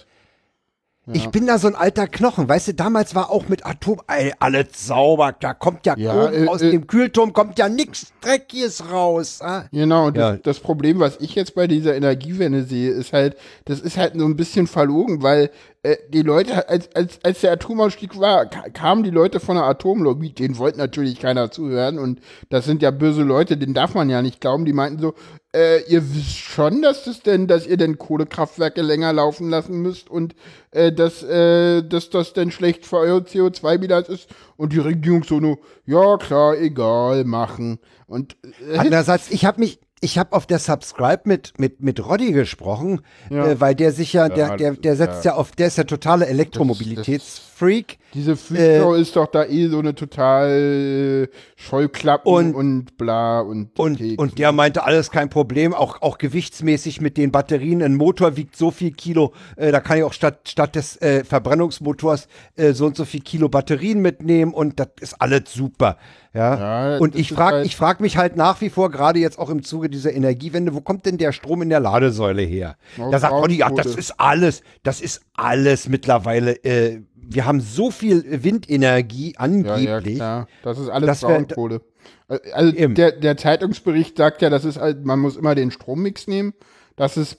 Ja. Ich bin da so ein alter Knochen, weißt du, damals war auch mit Atom, ey, alles sauber, da kommt ja, ja äh, aus äh, dem Kühlturm kommt ja nichts Dreckiges raus. Ah. Genau, das, ja. das Problem, was ich jetzt bei dieser Energiewende sehe, ist halt, das ist halt so ein bisschen verlogen, weil äh, die Leute, als, als, als der Atomausstieg war, kamen die Leute von der Atomlobby, denen wollte natürlich keiner zuhören und das sind ja böse Leute, denen darf man ja nicht glauben, die meinten so, Äh, ihr wisst schon, dass das denn, dass ihr denn Kohlekraftwerke länger laufen lassen müsst und äh, dass, äh, dass das denn schlecht für euer C O zwei Bilanz ist und die Regierung so nur, ja klar, egal, machen. Und äh, andererseits, ich habe mich, ich habe auf der Subscribe mit mit mit Roddy gesprochen, ja. äh, weil der sich ja, der der der setzt ja, ja auf, der ist ja totale Elektromobilitätsfreak. Diese Freak Show äh, ist doch da eh so eine total Scheuklappen und, und bla und und, und der meinte, alles kein Problem, auch auch gewichtsmäßig mit den Batterien, ein Motor wiegt so viel Kilo, äh, da kann ich auch statt statt des äh, Verbrennungsmotors äh, so und so viel Kilo Batterien mitnehmen und das ist alles super. Ja, ja und ich frage halt, ich frage mich halt nach wie vor, gerade jetzt auch im Zuge dieser Energiewende, wo kommt denn der Strom in der Ladesäule her? Da sagt man, ja, das ist alles, das ist alles mittlerweile äh, wir haben so viel Windenergie angeblich. Ja, ja, das ist alles Braunkohle. Also der, der Zeitungsbericht sagt ja, das ist halt, man muss immer den Strommix nehmen. Das ist,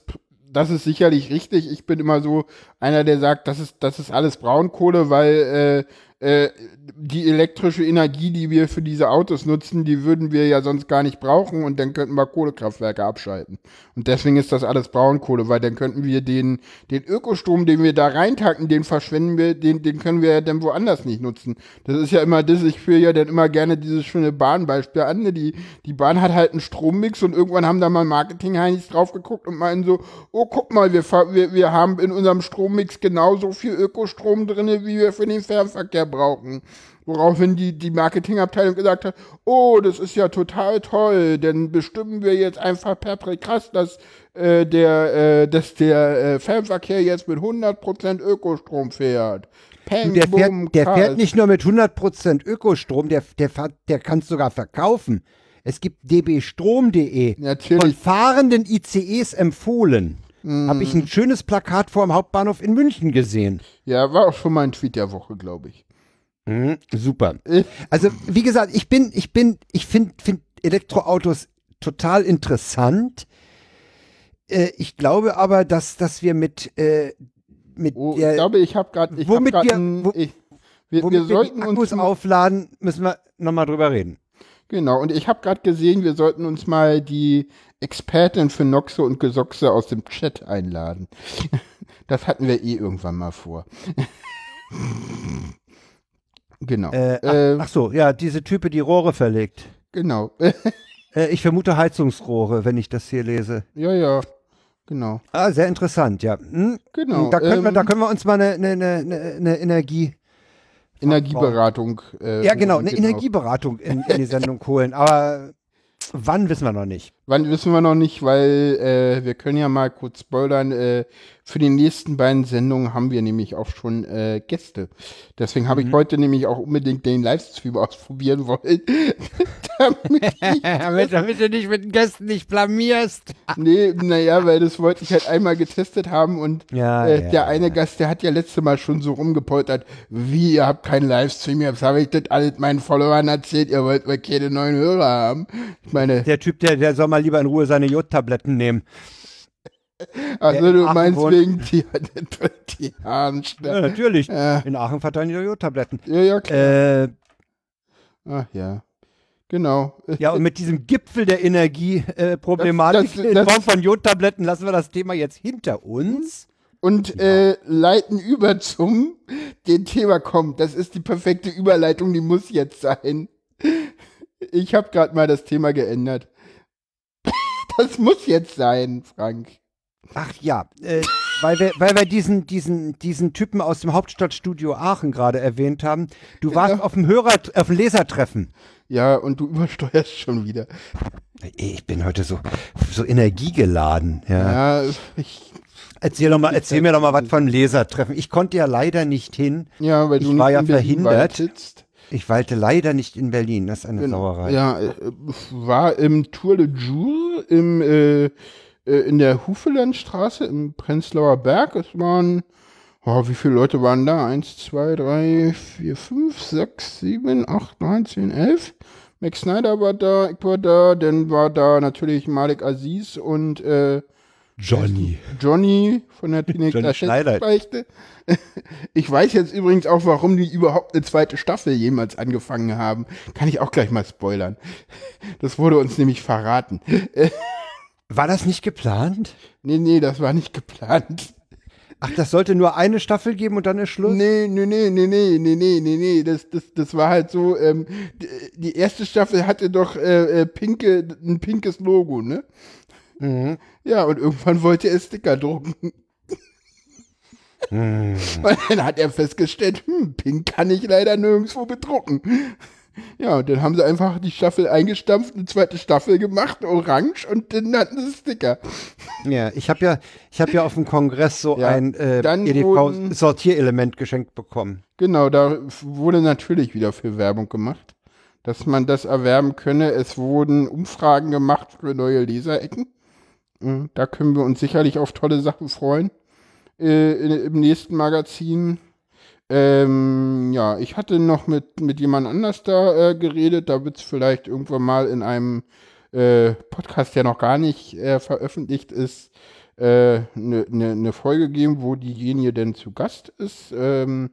das ist sicherlich richtig. Ich bin immer so einer, der sagt, das ist, das ist alles Braunkohle, weil äh, äh, die elektrische Energie, die wir für diese Autos nutzen, die würden wir ja sonst gar nicht brauchen und dann könnten wir Kohlekraftwerke abschalten. Und deswegen ist das alles Braunkohle, weil dann könnten wir den, den Ökostrom, den wir da reintacken, den verschwenden wir, den, den können wir ja dann woanders nicht nutzen. Das ist ja immer das, ich führe ja dann immer gerne dieses schöne Bahnbeispiel an, ne? Die, die Bahn hat halt einen Strommix und irgendwann haben da mal Marketing-Heinis drauf geguckt und meinen so, oh, guck mal, wir, wir, wir haben in unserem Strommix genauso viel Ökostrom drin, wie wir für den Fernverkehr brauchen. Woraufhin die, die Marketingabteilung gesagt hat, oh, das ist ja total toll, denn bestimmen wir jetzt einfach per Präkast, dass äh, der, äh, dass der äh, Fernverkehr jetzt mit hundert Prozent Ökostrom fährt. Peng, der fährt, boom, der fährt nicht nur mit hundert Prozent Ökostrom, der, der, der kann es sogar verkaufen. Es gibt d b strom punkt d e von fahrenden I C Es empfohlen. Mm. Habe ich ein schönes Plakat vor dem Hauptbahnhof in München gesehen. Ja, war auch schon mal ein Tweet der Woche, glaube ich. Mm, super. Also, wie gesagt, ich bin, ich bin, ich finde find Elektroautos total interessant. Äh, ich glaube aber, dass, dass wir mit, äh, mit oh, der, ich glaube, ich habe gerade, ich womit hab grad wir, ein, wo, ich, wir, womit wir, sollten wir die Akkus uns aufladen, müssen wir nochmal drüber reden. Genau, und ich habe gerade gesehen, wir sollten uns mal die Expertin für Noxe und Gesoxe aus dem Chat einladen. Das hatten wir eh irgendwann mal vor. Genau. Äh, ach, äh, ach so, ja, diese Type, die Rohre verlegt. Genau. äh, ich vermute Heizungsrohre, wenn ich das hier lese. Ja, ja, genau. Ah, sehr interessant, ja. Hm? Genau. Da können, ähm, wir, da können wir uns mal eine, eine, eine, eine Energie... Energieberatung. Äh, ja, genau, eine genau. Energieberatung in, in die Sendung holen. Aber wann, wissen wir noch nicht. Wann wissen wir noch nicht, weil äh, wir können ja mal kurz spoilern. Äh, für die nächsten beiden Sendungen haben wir nämlich auch schon äh, Gäste. Deswegen habe ich mhm. heute nämlich auch unbedingt den Livestream ausprobieren wollen. damit, ich damit, damit du dich mit den Gästen nicht blamierst. Nee, naja, weil das wollte ich halt einmal getestet haben und ja, äh, der ja, eine ja. Gast, der hat ja letzte Mal schon so rumgepoltert, wie, ihr habt keinen Livestream, jetzt habe ich das alles meinen Followern erzählt, ihr wollt mir keine neuen Hörer haben. Ich meine, der Typ, der, der soll mal lieber in Ruhe seine Jodtabletten nehmen. Also du meinst wegen Tieren? Ja, natürlich. Äh, in Aachen verteilen die Jodtabletten. Ja, ja, klar. Äh, Ach ja. Genau. Ja, und mit diesem Gipfel der Energieproblematik äh, in Form von Jodtabletten lassen wir das Thema jetzt hinter uns. Und ja. äh, leiten über zum dem Thema kommt. Das ist die perfekte Überleitung, die muss jetzt sein. Ich habe gerade mal das Thema geändert. Das muss jetzt sein, Frank. Ach ja, äh, weil wir, weil wir diesen, diesen, diesen Typen aus dem Hauptstadtstudio Aachen gerade erwähnt haben. Du warst ja. auf dem Hörer, auf dem Lesertreffen. Ja, und du übersteuerst schon wieder. Ich bin heute so, so energiegeladen. Ja, ja ich... Erzähl, doch mal, erzähl mir doch mal was von Lesertreffen. Ich konnte ja leider nicht hin. Ja, weil ich du war ja verhindert. Wartest. Ich walte leider nicht in Berlin. Das ist eine in, Sauerei. Ja, war im Tour de Jour im, äh, in der Hufelandstraße im Prenzlauer Berg. Es waren, oh, wie viele Leute waren da? Eins, zwei, drei, vier, fünf, sechs, sieben, acht, neun, zehn, elf. Max Snyder war da, ich war da. Dann war da natürlich Malik Aziz und äh, Johnny. Johnny von der Klinik der Schätzbeichte. Ich weiß jetzt übrigens auch, warum die überhaupt eine zweite Staffel jemals angefangen haben. Kann ich auch gleich mal spoilern. Das wurde uns nämlich verraten. War das nicht geplant? Nee, nee, das war nicht geplant. Ach, das sollte nur eine Staffel geben und dann ist Schluss? Nee, nee, nee, nee, nee, nee, nee, nee, nee. Das, das, das war halt so, ähm, die erste Staffel hatte doch äh, pinke, ein pinkes Logo, ne? Mhm. Ja, und irgendwann wollte er Sticker drucken. Mhm. Und dann hat er festgestellt, hm, Pink kann ich leider nirgendwo bedrucken. Ja, und dann haben sie einfach die Staffel eingestampft, eine zweite Staffel gemacht, orange, und dann hatten sie Sticker. Ja, ich habe ja, ich hab ja auf dem Kongress so ja, ein äh, E D V-Sortierelement geschenkt bekommen. Genau, da wurde natürlich wieder viel Werbung gemacht, dass man das erwerben könne. Es wurden Umfragen gemacht für neue Leserecken. Da können wir uns sicherlich auf tolle Sachen freuen äh, in, im nächsten Magazin. Ähm, ja, ich hatte noch mit, mit jemand anders da äh, geredet. Da wird es vielleicht irgendwann mal in einem äh, Podcast, der noch gar nicht äh, veröffentlicht ist, eine äh, ne, ne Folge geben, wo diejenige denn zu Gast ist. Ähm,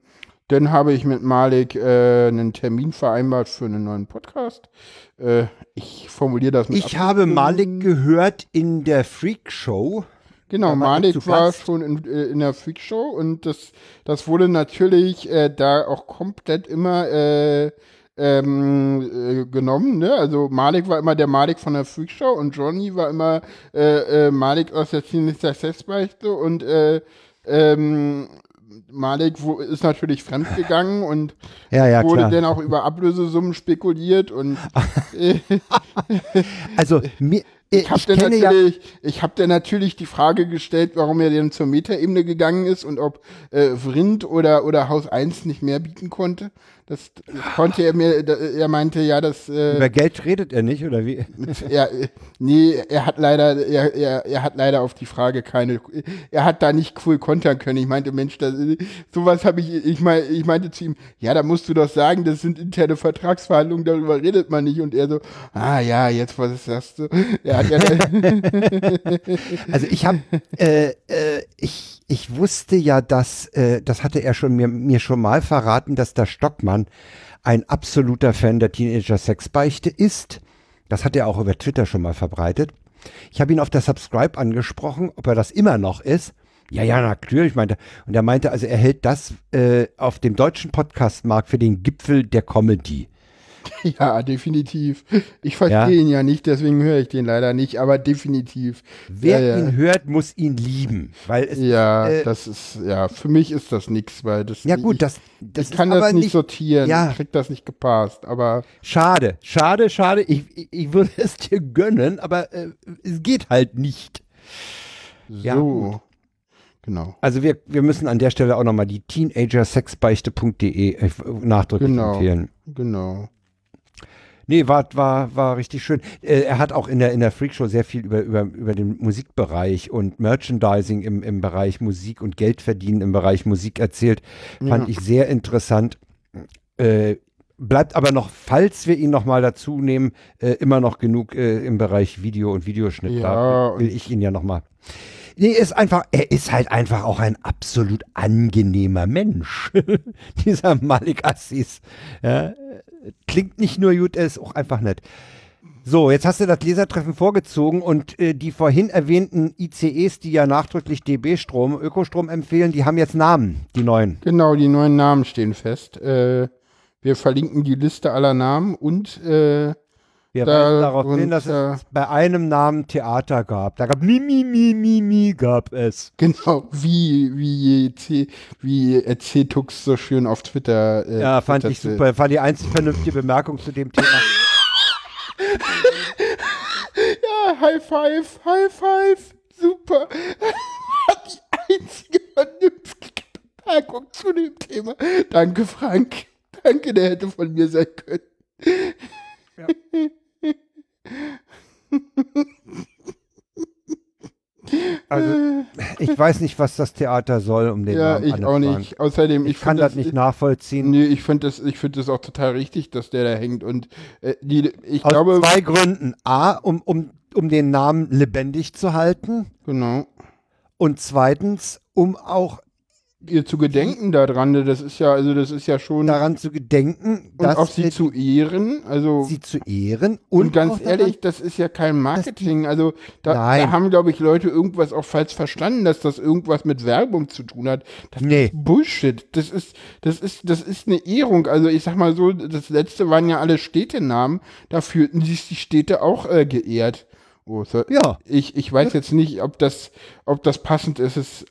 dann habe ich mit Malik äh, einen Termin vereinbart für einen neuen Podcast. Äh, ich formuliere das mit. Ich Abstimmung. habe Malik gehört in der Freak Show. Genau, Malik war schon in, in der Freak Show und das, das wurde natürlich äh, da auch komplett immer äh, ähm, äh, genommen. Ne? Also Malik war immer der Malik von der Freak Show und Johnny war immer äh, äh, Malik aus der Klinik der Selbstbeichte und äh, ähm, Malik wo, ist natürlich fremdgegangen und ja, ja, wurde klar. dann auch über Ablösesummen spekuliert. Und also mir, ich, ich habe dann, ja hab dann natürlich die Frage gestellt, warum er denn zur Metaebene gegangen ist und ob äh, Vrind oder, oder Haus eins nicht mehr bieten konnte. Das konnte er mir, er meinte, ja, das... Äh, über Geld redet er nicht, oder wie? Er, nee, er hat leider, er, er, er hat leider auf die Frage keine, er hat da nicht cool kontern können. Ich meinte, Mensch, das, sowas habe ich, ich, mein, ich meinte zu ihm, ja, da musst du doch sagen, das sind interne Vertragsverhandlungen, darüber redet man nicht. Und er so, ah ja, jetzt, was ist das? Er hat ja also ich habe, äh, äh, ich... Ich wusste ja, dass, äh, das hatte er schon mir, mir schon mal verraten, dass der Stockmann ein absoluter Fan der Teenager-Sex-Beichte ist. Das hat er auch über Twitter schon mal verbreitet. Ich habe ihn auf der Subscribe angesprochen, ob er das immer noch ist. Ja, ja, natürlich, meinte er. Und er meinte, also er hält das äh, auf dem deutschen Podcast-Markt für den Gipfel der Comedy. Ja, definitiv. Ich verstehe ja. ihn ja nicht, deswegen höre ich den leider nicht, aber definitiv. Wer ja, ja. ihn hört, muss ihn lieben. Weil es, ja, äh, das ist, ja, für mich ist das nichts, weil das ja gut, ich, das, das ich kann das nicht sortieren, ja. Ich krieg das nicht gepasst, aber. Schade, schade, schade, ich, ich, ich würde es dir gönnen, aber äh, es geht halt nicht. So. Ja, gut. Genau. Also wir, wir müssen an der Stelle auch nochmal die teenager sex beichte punkt de nachdrücklich genau. empfehlen. Genau. Nee, war, war, war richtig schön. Äh, er hat auch in der, in der Freak Show sehr viel über, über, über den Musikbereich und Merchandising im, im Bereich Musik und Geldverdienen im Bereich Musik erzählt. Ja. Fand ich sehr interessant. Äh, bleibt aber noch, falls wir ihn nochmal dazu nehmen, äh, immer noch genug äh, im Bereich Video und Videoschnitt. Ja, da will ich ihn ja nochmal. Nee, ist einfach, er ist halt einfach auch ein absolut angenehmer Mensch. Dieser Malik Aziz. Ja. Klingt nicht nur gut, er ist auch einfach nett. So, jetzt hast du das Lesertreffen vorgezogen und äh, die vorhin erwähnten I C Es, die ja nachdrücklich D B Strom, Ökostrom empfehlen, die haben jetzt Namen, die neuen. Genau, die neuen Namen stehen fest. Äh, wir verlinken die Liste aller Namen und äh, wir da, weisen darauf hin, dass da es bei einem Namen Theater gab. Da gab Mi, Mi, Mi, Mi, Mi gab es. Genau, wie, wie, C, wie C-Tux so schön auf Twitter. Äh, ja, fand Twitter ich super. War die einzig vernünftige Bemerkung zu dem Thema. Ja, High Five, High Five, super. Die einzige vernünftige Bemerkung zu dem Thema. Danke, Frank. Danke, der hätte von mir sein können. Ja. Also, ich weiß nicht, was das Theater soll, um den ja, Namen anzufangen. Ja, ich auch nicht. Außerdem, ich, ich kann das, das nicht nachvollziehen. Nee, ich finde das, ich find das auch total richtig, dass der da hängt. Und äh, die, ich Aus glaube, zwei Gründen. A, um, um, um den Namen lebendig zu halten. Genau. Und zweitens, um auch ihr zu gedenken daran, das ist ja, also das ist ja schon daran zu gedenken, und dass auch sie zu ehren, also sie zu ehren und, und ganz ehrlich, daran, das ist ja kein Marketing, also da, da haben glaube ich Leute irgendwas auch falsch verstanden, dass das irgendwas mit Werbung zu tun hat. Das nee. ist Bullshit. Das ist, das ist, das ist eine Ehrung. Also ich sag mal so, das letzte waren ja alle Städtenamen, da fühlten sich die Städte auch äh, geehrt. Oh, so. Ja. Ich, ich weiß jetzt nicht, ob das, ob das passend ist. Es,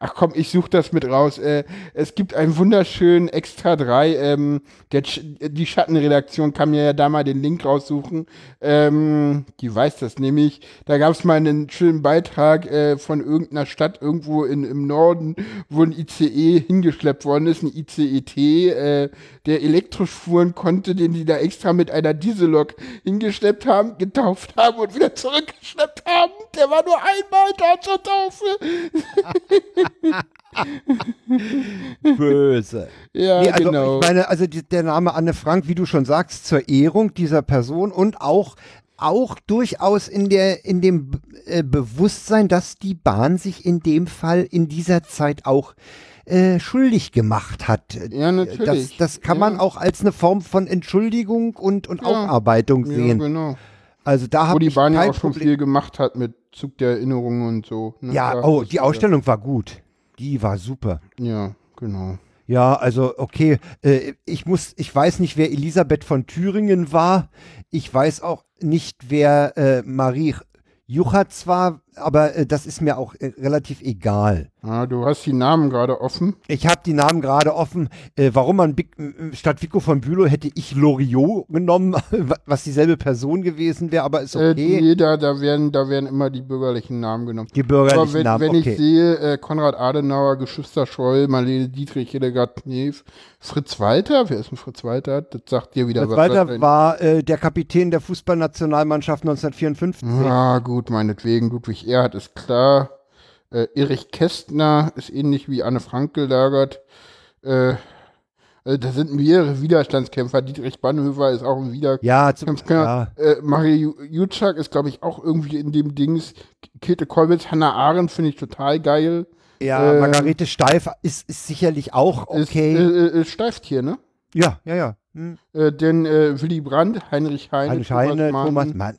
ach komm, ich suche das mit raus. Äh, es gibt einen wunderschönen Extra drei. Ähm, der, die Schattenredaktion kann mir ja da mal den Link raussuchen. Ähm, die weiß das nämlich. Da gab es mal einen schönen Beitrag äh, von irgendeiner Stadt irgendwo in, im Norden, wo ein I C E hingeschleppt worden ist, ein I C E T, äh, der elektrisch fuhren konnte, den die da extra mit einer Diesellok hingeschleppt haben, getauft haben und wieder zurückgeschleppt haben. Der war nur einmal da zur Taufe. Böse. Ja, nee, also, genau. Ich meine, also die, der Name Anne Frank, wie du schon sagst, zur Ehrung dieser Person und auch, auch durchaus in der, in dem äh, Bewusstsein, dass die Bahn sich in dem Fall in dieser Zeit auch Äh, schuldig gemacht hat. Ja, natürlich. Das, das kann ja. man auch als eine Form von Entschuldigung und, und ja. Aufarbeitung sehen. Ja, genau. Also da habe ich die Bahn ja auch schon Problem. viel gemacht hat mit Zug der Erinnerungen und so. Ne? Ja, da oh, die Ausstellung ja. war gut. Die war super. Ja, genau. Ja, also okay, äh, ich muss, ich weiß nicht, wer Elisabeth von Thüringen war. Ich weiß auch nicht, wer äh, Marie Juchatz war. aber äh, das ist mir auch äh, relativ egal. Ah, du hast die Namen gerade offen. Ich habe die Namen gerade offen. Äh, warum man Big, äh, statt Vico von Bülow hätte ich Loriot genommen, was dieselbe Person gewesen wäre, aber ist okay. Äh, nee, da, da, werden, da werden immer die bürgerlichen Namen genommen. Die bürgerlichen aber wenn, Namen, wenn okay. ich sehe, äh, Konrad Adenauer, Geschwister Scholl, Marlene Dietrich, Hildegard Knef, Fritz Walter, wer ist denn Fritz Walter? Das sagt dir wieder Fritz was. Fritz Walter war äh, der Kapitän der Fußballnationalmannschaft neunzehnhundertvierundfünfzig. Ah, gut, meinetwegen, Ludwig Erhard ist klar. Äh, Erich Kästner ist ähnlich wie Anne Frank gelagert. Äh, also da sind mehrere Widerstandskämpfer. Dietrich Bannhöfer ist auch ein Widerstandskämpfer. Ja, ja. äh, Marie Jutschak ist, glaube ich, auch irgendwie in dem Dings. Käthe Kollwitz, Hannah Arendt finde ich total geil. Ja, äh, Margarete Steif ist, ist sicherlich auch okay. Ist, äh, ist Steiftier, ne? Ja, ja, ja. Hm. Äh, denn äh, Willy Brandt, Heinrich Heine, Heinrich Heine Thomas Mann. Thomas Mann.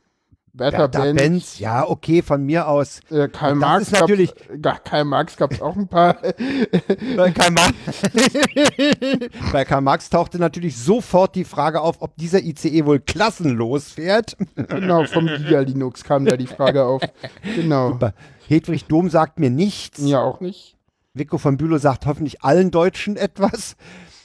Bertha Benz. Benz, ja, okay, von mir aus. Äh, Karl, Marx gab, natürlich ja, Karl Marx gab es auch ein paar. Bei, Karl Marx Bei Karl Marx tauchte natürlich sofort die Frage auf, ob dieser I C E wohl klassenlos fährt. Genau, vom Giga-Linux kam da die Frage auf. Genau. Super. Hedwig Dom sagt mir nichts. Ja, auch nicht. Vico von Bülow sagt hoffentlich allen Deutschen etwas.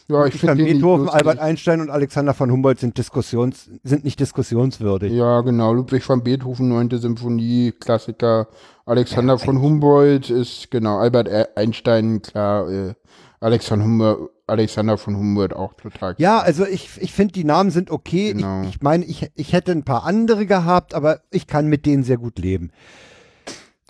Ja, ich finde Beethoven, Albert Einstein und Alexander von Humboldt sind, Diskussions, sind nicht diskussionswürdig. Ja, genau. Ludwig van Beethoven, neunte Symphonie, Klassiker. Alexander ja, von Humboldt ist, genau, Albert Einstein, klar. Äh, Alexander, Humber, Alexander von Humboldt auch total. Ja, also ich, ich finde, die Namen sind okay. Genau. Ich, ich meine, ich, ich hätte ein paar andere gehabt, aber ich kann mit denen sehr gut leben.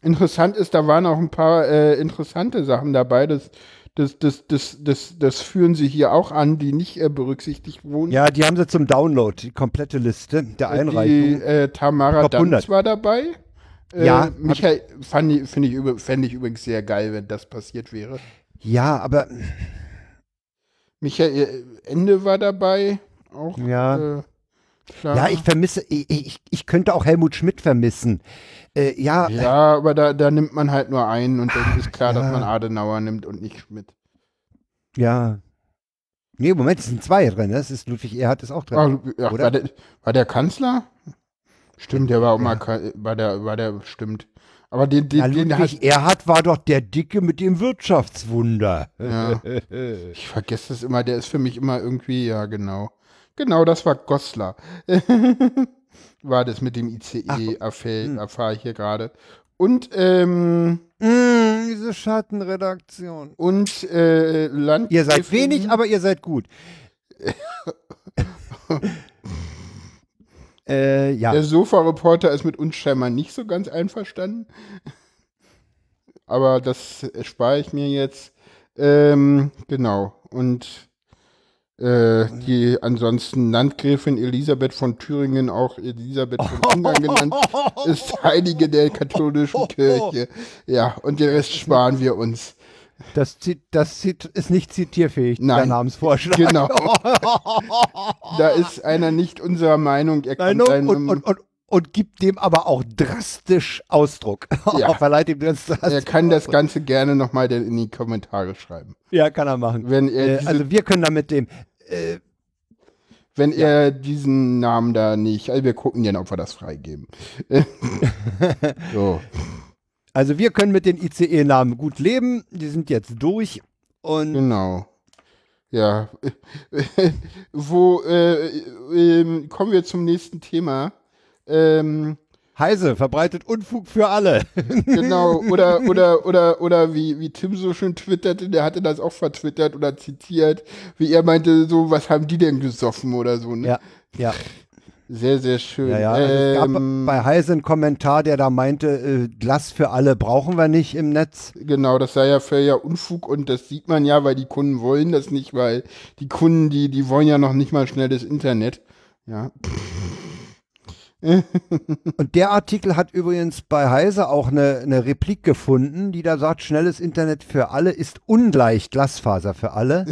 Interessant ist, da waren auch ein paar äh, interessante Sachen dabei, das Das, das, das, das, das führen sie hier auch an, die nicht äh, berücksichtigt wurden. Ja, die haben sie zum Download, die komplette Liste der Einreichung. Die, äh, Tamara Danz war dabei. Äh, ja. Michael, fand ich, find ich, fänd ich übrigens sehr geil, wenn das passiert wäre. Ja, aber Michael Ende war dabei. Auch. Ja. Äh, Ja, ich vermisse, ich, ich könnte auch Helmut Schmidt vermissen. Äh, ja, ja, aber da, da nimmt man halt nur einen und dann ist klar, ja. dass man Adenauer nimmt und nicht Schmidt. Ja. Nee, Moment, es sind zwei drin, das ist Ludwig Erhard ist auch drin. Ach, ach, oder? War, der, war der Kanzler? Stimmt, der war auch mal, ja. war der, war der, stimmt. Aber den, den, ja, den Ludwig Erhard war doch der Dicke mit dem Wirtschaftswunder. Ja. Ich vergesse das immer, der ist für mich immer irgendwie, ja genau. Genau, das war Goslar. War das mit dem I C E-Affäre, erfahre ich hier gerade. Und, ähm... Mm, diese Schattenredaktion. Und, äh, Land... Ihr seid wenig, aber ihr seid gut. äh, ja. Der Sofa-Reporter ist mit uns scheinbar nicht so ganz einverstanden. Aber das spare ich mir jetzt. Ähm, genau. Und... die ansonsten Landgräfin Elisabeth von Thüringen, auch Elisabeth von Ungarn genannt, ist Heilige der katholischen Kirche. Ja, und den Rest sparen wir uns. Das, das ist nicht zitierfähig, der Namensvorschlag. Genau. Da ist einer nicht unserer Meinung. Er kann Nein, und, und, und, und gibt dem aber auch drastisch Ausdruck. Ja. Verleiht ihm ganz drastisch er kann das Ganze gerne nochmal in die Kommentare schreiben. Ja, kann er machen. Wenn er äh, also wir können da mit dem... Wenn ja. er diesen Namen da nicht, also wir gucken dann, ob wir das freigeben. So. Also wir können mit den I C E-Namen gut leben, die sind jetzt durch und genau. Ja, wo äh, äh, kommen wir zum nächsten Thema. Ähm, Heise verbreitet Unfug für alle. Genau, oder, oder, oder, oder wie, wie Tim so schön twitterte, der hatte das auch vertwittert oder zitiert, wie er meinte, so, was haben die denn gesoffen oder so, ne? Ja, ja. Sehr, sehr schön. Ja, ja. Also ähm, es gab bei Heise einen Kommentar, der da meinte, äh, Glas für alle brauchen wir nicht im Netz. Genau, das sei ja für ja Unfug und das sieht man ja, weil die Kunden wollen das nicht, weil die Kunden, die, die wollen ja noch nicht mal schnelles Internet. Ja. Und der Artikel hat übrigens bei Heise auch eine, eine Replik gefunden, die da sagt, schnelles Internet für alle ist ungleich Glasfaser für alle.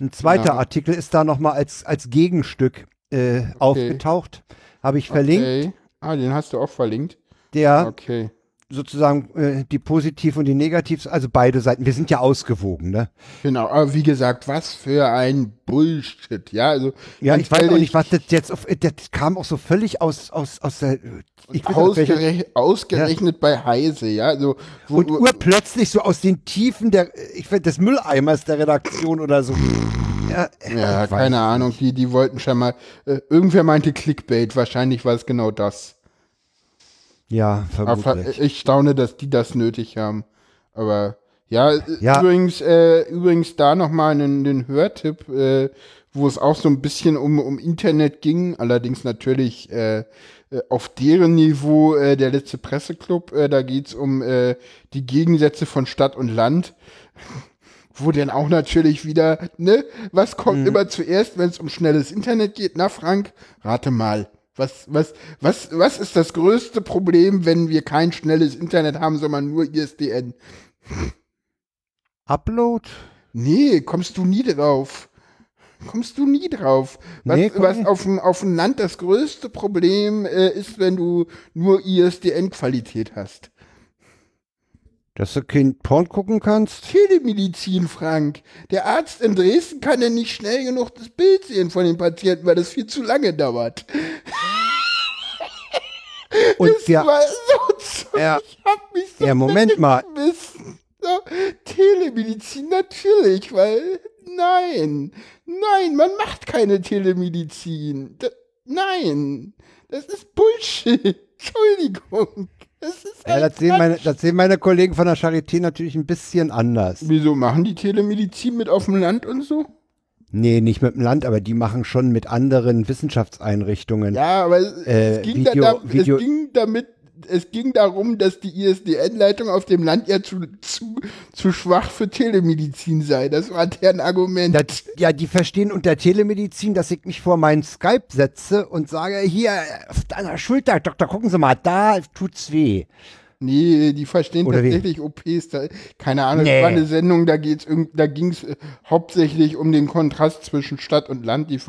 Ein zweiter ja. Artikel ist da nochmal als, als Gegenstück äh, okay. aufgetaucht. Habe ich verlinkt. Okay. Ah, den hast du auch verlinkt. Der okay. sozusagen äh, die Positiv- und die Negativs, also beide Seiten. Wir sind ja ausgewogen, ne? Genau, aber wie gesagt, was für ein Bullshit, ja? Also, ja, ich weiß auch nicht, was das jetzt, auf, das kam auch so völlig aus, aus, aus der... Ich ausgerech ausgerechnet ja. bei Heise, ja? Also, wo, und urplötzlich so aus den Tiefen der, ich weiß, des Mülleimers der Redaktion oder so... Ja, ja keine Ahnung, die, die wollten schon mal, äh, irgendwer meinte Clickbait, wahrscheinlich war es genau das. Ja, vermutlich. Ich staune, dass die das nötig haben, aber ja, ja. übrigens äh, übrigens da nochmal einen, den Hörtipp, äh, wo es auch so ein bisschen um, um Internet ging, allerdings natürlich äh, auf deren Niveau äh, der letzte Presseclub, äh, da geht's um äh, die Gegensätze von Stadt und Land. Wo denn auch natürlich wieder, ne, was kommt mhm. immer zuerst, wenn es um schnelles Internet geht? Na, Frank, rate mal, was, was, was, was ist das größte Problem, wenn wir kein schnelles Internet haben, sondern nur I S D N? Upload? Nee, kommst du nie drauf. Kommst du nie drauf. Was, nee, was auf dem, auf dem Land das größte Problem äh, ist, wenn du nur I S D N-Qualität hast. Dass du kein Porn gucken kannst? Telemedizin, Frank. Der Arzt in Dresden kann ja nicht schnell genug das Bild sehen von den Patienten, weil das viel zu lange dauert. Und das ja, war so ja, ich hab mich so ja, Moment mal. So, Telemedizin natürlich, weil nein, nein, man macht keine Telemedizin. Das, nein, das ist Bullshit. Entschuldigung. Das, ist ja, das, sehen meine, das sehen meine Kollegen von der Charité natürlich ein bisschen anders. Wieso machen die Telemedizin mit auf dem Land und so? Nee, nicht mit dem Land, aber die machen schon mit anderen Wissenschaftseinrichtungen. Ja, aber es, äh, es, ging, Video, da, da, Video, es ging damit, es ging darum, dass die I S D N-Leitung auf dem Land ja zu, zu, zu schwach für Telemedizin sei. Das war deren Argument. Das, ja, die verstehen unter Telemedizin, dass ich mich vor meinen Skype setze und sage, hier, auf deiner Schulter, Doktor, gucken Sie mal, da tut's weh. Nee, die verstehen oder tatsächlich wie? O Ps. Da, keine Ahnung, nee. Das war eine Sendung, da, da ging es äh, hauptsächlich um den Kontrast zwischen Stadt und Land. Die,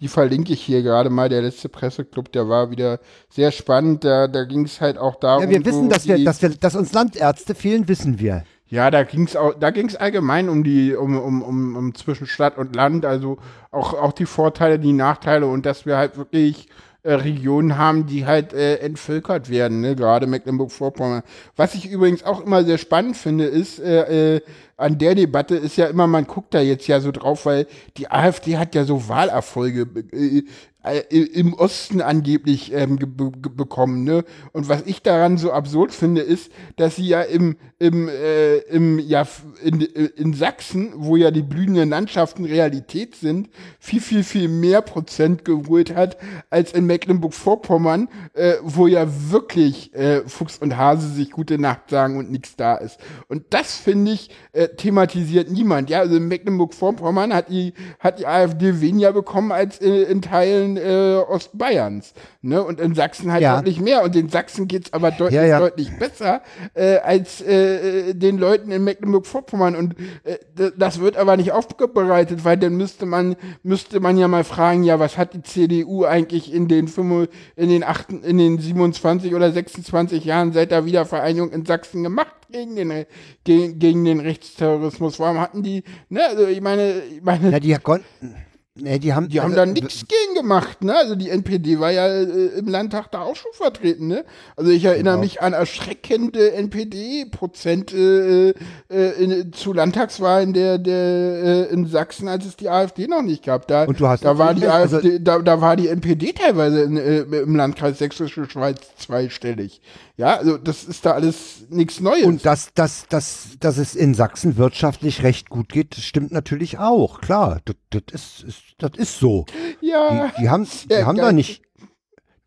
die verlinke ich hier gerade mal. Der letzte Presseclub, der war wieder sehr spannend. Da, da ging es halt auch darum. Ja, wir wissen, dass, die, wir, dass, wir, dass uns Landärzte fehlen, wissen wir. Ja, da ging's auch, da ging's allgemein um die, um, um, um, um zwischen Stadt und Land. Also auch, auch die Vorteile, die Nachteile und dass wir halt wirklich Äh, Regionen haben, die halt äh, entvölkert werden, ne? Gerade Mecklenburg-Vorpommern. Was ich übrigens auch immer sehr spannend finde, ist, äh, äh, an der Debatte ist ja immer, man guckt da jetzt ja so drauf, weil die AfD hat ja so Wahlerfolge äh, äh, im Osten angeblich ähm, bekommen, ne? Und was ich daran so absurd finde, ist, dass sie ja im, im, äh, im ja, in, in Sachsen, wo ja die blühenden Landschaften Realität sind, viel, viel, viel mehr Prozent geholt hat, als in Mecklenburg-Vorpommern, äh, wo ja wirklich äh, Fuchs und Hase sich gute Nacht sagen und nichts da ist. Und das, finde ich, äh, thematisiert niemand. Ja, also in Mecklenburg-Vorpommern hat die, hat die AfD weniger bekommen als in, in Teilen äh, Ostbayerns. Ne? Und in Sachsen halt ja. deutlich mehr. Und in Sachsen geht es aber deutlich, ja, ja. deutlich besser äh, als äh, den Leuten in Mecklenburg-Vorpommern. Und äh, das wird aber nicht aufbereitet, weil dann müsste man, müsste man ja mal fragen, ja, was hat die C D U eigentlich in den, fünf, in den, acht, in den siebenundzwanzig oder sechsundzwanzig Jahren seit der Wiedervereinigung in Sachsen gemacht gegen den, gegen, gegen den Rechtsterrorismus? Warum hatten die, ne, also ich meine, ich meine. Ja, die konnten. Nee, die haben, die also, haben da nichts gegen gemacht, ne? Also die N P D war ja äh, im Landtag da auch schon vertreten, ne? Also ich erinnere genau. mich an erschreckende N P D-Prozente äh, zu Landtagswahlen der, der äh, in Sachsen, als es die AfD noch nicht gab. Da, und du hast da war die AfD, also da, da war die N P D teilweise in, äh, im Landkreis Sächsische Schweiz zweistellig. Ja, also das ist da alles nichts Neues. Und dass, dass, dass, dass es in Sachsen wirtschaftlich recht gut geht, das stimmt natürlich auch, klar. Das, das ist, ist, das ist so. Ja. Die, die haben, die haben da nicht,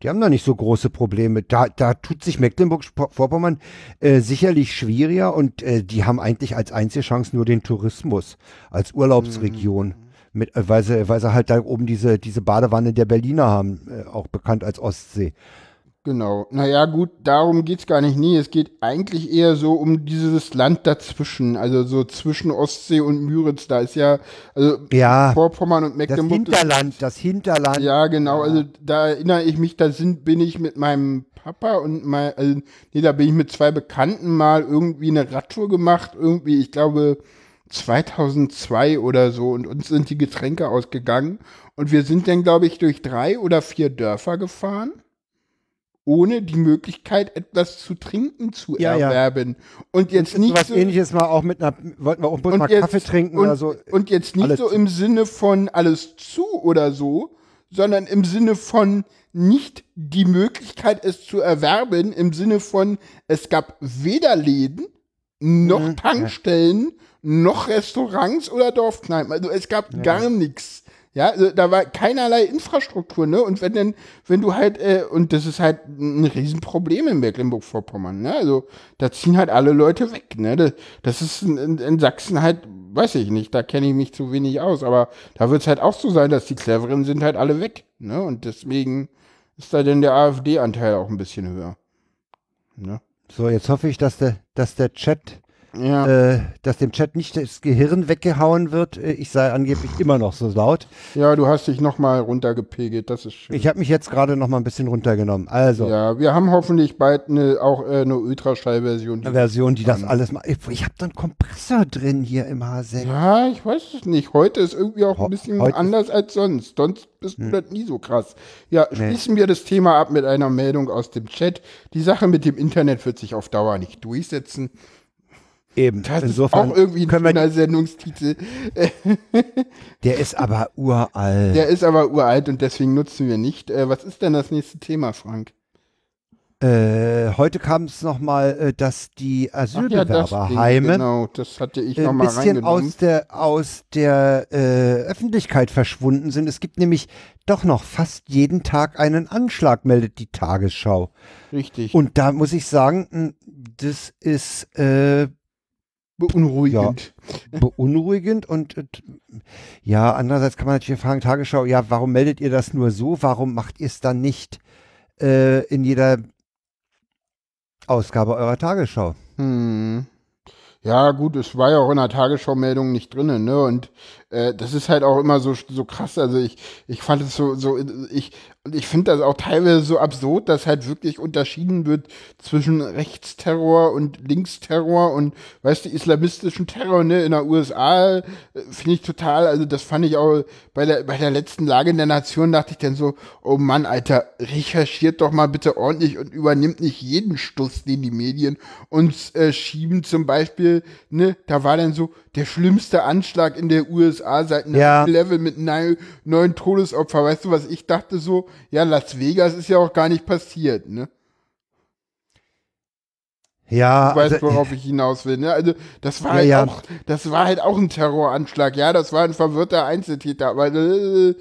die haben da nicht so große Probleme. Da, da tut sich Mecklenburg-Vorpommern äh, sicherlich schwieriger und äh, die haben eigentlich als einzige Chance nur den Tourismus als Urlaubsregion. Mhm. Mit, äh, weil, sie, weil sie halt da oben diese, diese Badewanne der Berliner haben, äh, auch bekannt als Ostsee. Genau. Naja, gut, darum geht's gar nicht nie. Es geht eigentlich eher so um dieses Land dazwischen. Also so zwischen Ostsee und Müritz. Da ist ja, also ja, Vorpommern und Mecklenburg. Das Hinterland, das Hinterland. Ja, genau. Ja. Also da erinnere ich mich, da sind, bin ich mit meinem Papa und mein, also, nee, da bin ich mit zwei Bekannten mal irgendwie eine Radtour gemacht, irgendwie, ich glaube, zweitausendzwei oder so, und uns sind die Getränke ausgegangen und wir sind dann, glaube ich, durch drei oder vier Dörfer gefahren, ohne die Möglichkeit, etwas zu trinken zu ja, erwerben. Ja. Und jetzt und nicht was so, ähnliches mal auch mit einer, wollten wir auch mal jetzt, Kaffee trinken und, oder so. Und jetzt nicht so im Sinne von alles zu oder so, sondern im Sinne von nicht die Möglichkeit, es zu erwerben, im Sinne von, es gab weder Läden, noch mhm. Tankstellen, noch Restaurants oder Dorfkneipen. Also es gab ja. gar nichts. Ja, also da war keinerlei Infrastruktur, ne? Und wenn denn, wenn du halt, äh, und das ist halt ein Riesenproblem in Mecklenburg-Vorpommern, ne? Also da ziehen halt alle Leute weg, ne? Das, das ist in, in, in Sachsen halt, weiß ich nicht, da kenne ich mich zu wenig aus, aber da wird es halt auch so sein, dass die Cleveren sind halt alle weg, ne? Und deswegen ist da denn der AfD-Anteil auch ein bisschen höher. Ne? So, jetzt hoffe ich, dass der, dass der Chat. Ja. Äh, dass dem Chat nicht das Gehirn weggehauen wird. Ich sei angeblich immer noch so laut. Ja, du hast dich nochmal runtergepegelt, das ist schön. Ich habe mich jetzt gerade nochmal ein bisschen runtergenommen. Also. Ja, wir haben hoffentlich bald ne, auch äh, eine Ultraschall-Version. Eine Version, die das alles macht. Ich, ich habe so einen Kompressor drin hier im H sechs. Ja, ich weiß es nicht. Heute ist irgendwie auch Ho- ein bisschen anders als sonst. Sonst ist hm. das nie so krass. Ja, nee. Schließen wir das Thema ab mit einer Meldung aus dem Chat. Die Sache mit dem Internet wird sich auf Dauer nicht durchsetzen. Eben. Das Insofern ist auch irgendwie ein schöner Sendungstitel. Der ist aber uralt. Der ist aber uralt und deswegen nutzen wir nicht. Was ist denn das nächste Thema, Frank? Äh, heute kam es nochmal, dass die Asylbewerberheime ja, genau, das hatte ich noch mal reingenommen, ein bisschen aus der, aus der äh, Öffentlichkeit verschwunden sind. Es gibt nämlich doch noch fast jeden Tag einen Anschlag, meldet die Tagesschau. Richtig. Und da muss ich sagen, das ist äh, beunruhigend. Ja, beunruhigend und äh, ja, andererseits kann man natürlich fragen, Tagesschau, ja, warum meldet ihr das nur so? Warum macht ihr es dann nicht äh, in jeder Ausgabe eurer Tagesschau? Hm. Ja, gut, es war ja auch in der Tagesschau-Meldung nicht drinnen, ne? Und äh, das ist halt auch immer so so krass. Also ich ich fand es so so ich ich finde das auch teilweise so absurd, dass halt wirklich unterschieden wird zwischen Rechtsterror und Linksterror und weißt du, islamistischen Terror, ne, in der U S A, finde ich total, also das fand ich auch bei der bei der letzten Lage in der Nation, dachte ich dann so, oh Mann, Alter, recherchiert doch mal bitte ordentlich und übernimmt nicht jeden Stuss, den die Medien uns äh, schieben, zum Beispiel, ne, da war dann so der schlimmste Anschlag in der U S A seit ja. neun elf mit neun, neun Todesopfer, weißt du, was ich dachte so, ja, Las Vegas ist ja auch gar nicht passiert, ne? Ja. Du weißt, also, worauf ich hinaus will, ne? Also, das war, ja, halt ja. Auch, das war halt auch ein Terroranschlag, ja, das war ein verwirrter Einzeltäter, aber äh,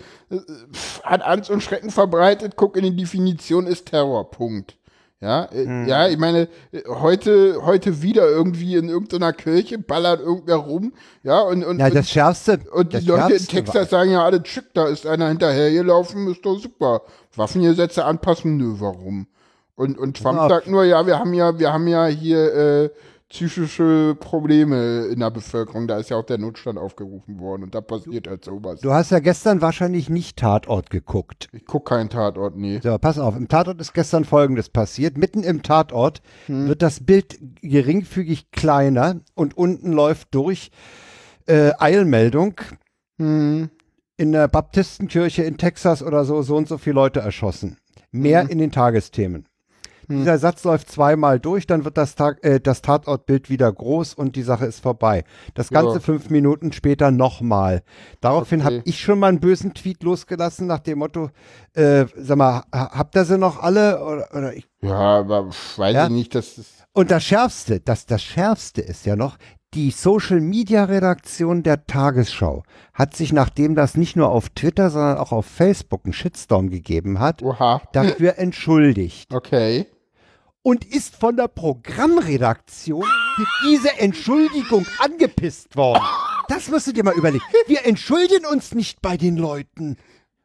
hat Angst und Schrecken verbreitet, guck, in die Definition ist Terror, Punkt. Ja, äh, hm. ja, ich meine, heute, heute wieder irgendwie in irgendeiner Kirche ballert irgendwer rum, ja, und, und, ja, das Schärfste, und die Leute in Texas sagen ja alle, schick, da ist einer hinterhergelaufen, ist doch super. Waffengesetze anpassen, nö, warum? Und, und Trump genau. sagt nur, ja, wir haben ja, wir haben ja hier, äh, psychische Probleme in der Bevölkerung, da ist ja auch der Notstand aufgerufen worden und da passiert halt sowas. Du hast ja gestern wahrscheinlich nicht Tatort geguckt. Ich guck keinen Tatort, nee. So, pass auf, im Tatort ist gestern Folgendes passiert. Mitten im Tatort hm. wird das Bild geringfügig kleiner und unten läuft durch äh, Eilmeldung hm. in der Baptistenkirche in Texas oder so, so und so viele Leute erschossen. Mehr hm. in den Tagesthemen. Hm. Dieser Satz läuft zweimal durch, dann wird das, Tag, äh, das Tatortbild wieder groß und die Sache ist vorbei. Das Ganze ja. fünf Minuten später nochmal. Daraufhin okay. habe ich schon mal einen bösen Tweet losgelassen nach dem Motto, äh, sag mal, habt ihr sie noch alle? Oder, oder ich, ja, aber weiß ja? ich nicht, dass das... Und das Schärfste, das, das Schärfste ist ja noch, die Social-Media-Redaktion der Tagesschau hat sich, nachdem das nicht nur auf Twitter, sondern auch auf Facebook einen Shitstorm gegeben hat, Oha. dafür entschuldigt. Okay. Und ist von der Programmredaktion für diese Entschuldigung angepisst worden. Das musst du dir mal überlegen. Wir entschuldigen uns nicht bei den Leuten.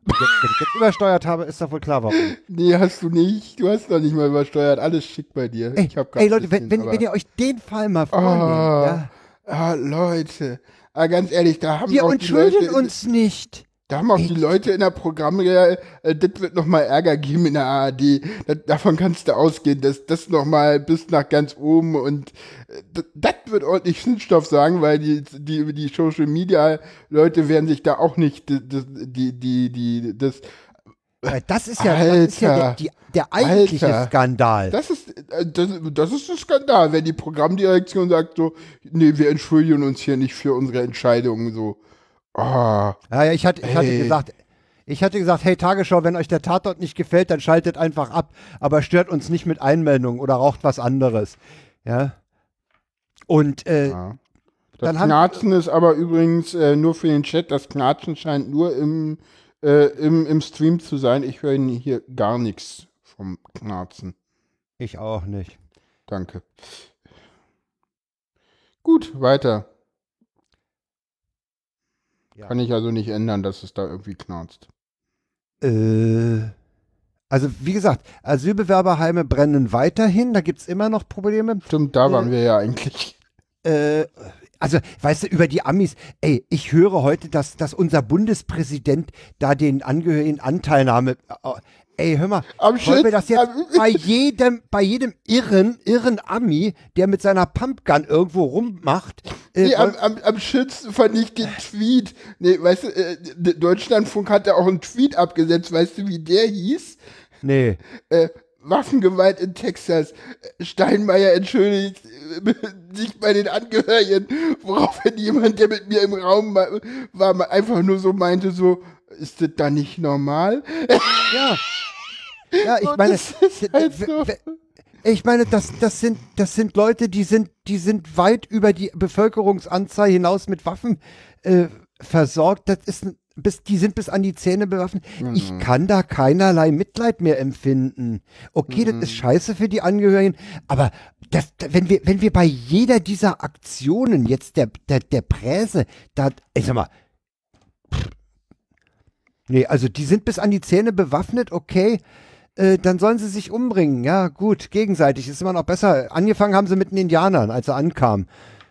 Jetzt, wenn ich jetzt übersteuert habe, ist doch wohl klar, warum. Nee, hast du nicht. Du hast doch nicht mal übersteuert. Alles schick bei dir. Ey, ich hab ey Leute, wenn, hin, wenn, wenn ihr euch den Fall mal vornehmt, oh, ja. Ah, Leute. Ah, ganz ehrlich, da haben wir auch die Leute... Wir entschuldigen uns nicht. Da haben auch die Leute in der Programmreihe, äh, das wird nochmal Ärger geben in der A R D. Das, davon kannst du ausgehen, dass das nochmal bis nach ganz oben und äh, das wird ordentlich Schnittstoff sagen, weil die, die, die Social Media Leute werden sich da auch nicht das, die, die, die, das, das ist ja, Alter, das ist ja der, die, der eigentliche Alter, Skandal. Das ist, das, das ist ein Skandal, wenn die Programmdirektion sagt so, nee, wir entschuldigen uns hier nicht für unsere Entscheidungen so. Oh, ja, ja, ich, hatte, ich, hatte gesagt, ich hatte gesagt, hey Tagesschau, wenn euch der Tatort nicht gefällt, dann schaltet einfach ab, aber stört uns nicht mit Einmeldungen oder raucht was anderes. Ja. Und äh, ja. Das dann Knarzen haben, ist aber übrigens äh, nur für den Chat, das Knarzen scheint nur im, äh, im, im Stream zu sein. Ich höre hier gar nichts vom Knarzen. Ich auch nicht. Danke. Gut, weiter. Ja. Kann ich also nicht ändern, dass es da irgendwie knarzt. Äh, also wie gesagt, Asylbewerberheime brennen weiterhin, da gibt es immer noch Probleme. Stimmt, da äh, waren wir ja eigentlich. Äh, also, weißt du, über die Amis, ey, ich höre heute, dass, dass unser Bundespräsident da den Angehörigen Anteilnahme, ey, hör mal, am wollen wir das jetzt bei jedem, bei jedem irren, irren Ami, der mit seiner Pumpgun irgendwo rummacht, Nee, am, am, am schönsten fand ich den Tweet. Nee, weißt du, äh, Deutschlandfunk hat ja auch einen Tweet abgesetzt, weißt du, wie der hieß? Nee. Äh, Waffengewalt in Texas. Steinmeier entschuldigt sich bei den Angehörigen, woraufhin jemand, der mit mir im Raum war, einfach nur so meinte, so, ist das da nicht normal? Ja. Ja, ich meine, halt so. Ich meine, das, das sind, das sind Leute, die sind, die sind weit über die Bevölkerungsanzahl hinaus mit Waffen äh, versorgt. Das ist, bis, die sind bis an die Zähne bewaffnet. Mhm. Ich kann da keinerlei Mitleid mehr empfinden. Okay, mhm. Das ist scheiße für die Angehörigen, aber das, wenn wir, wenn wir bei jeder dieser Aktionen jetzt der, der, der Presse, da, ich sag mal, pff, nee, also die sind bis an die Zähne bewaffnet, okay, äh, dann sollen sie sich umbringen. Ja, gut, gegenseitig ist immer noch besser. Angefangen haben sie mit den Indianern, als sie ankamen.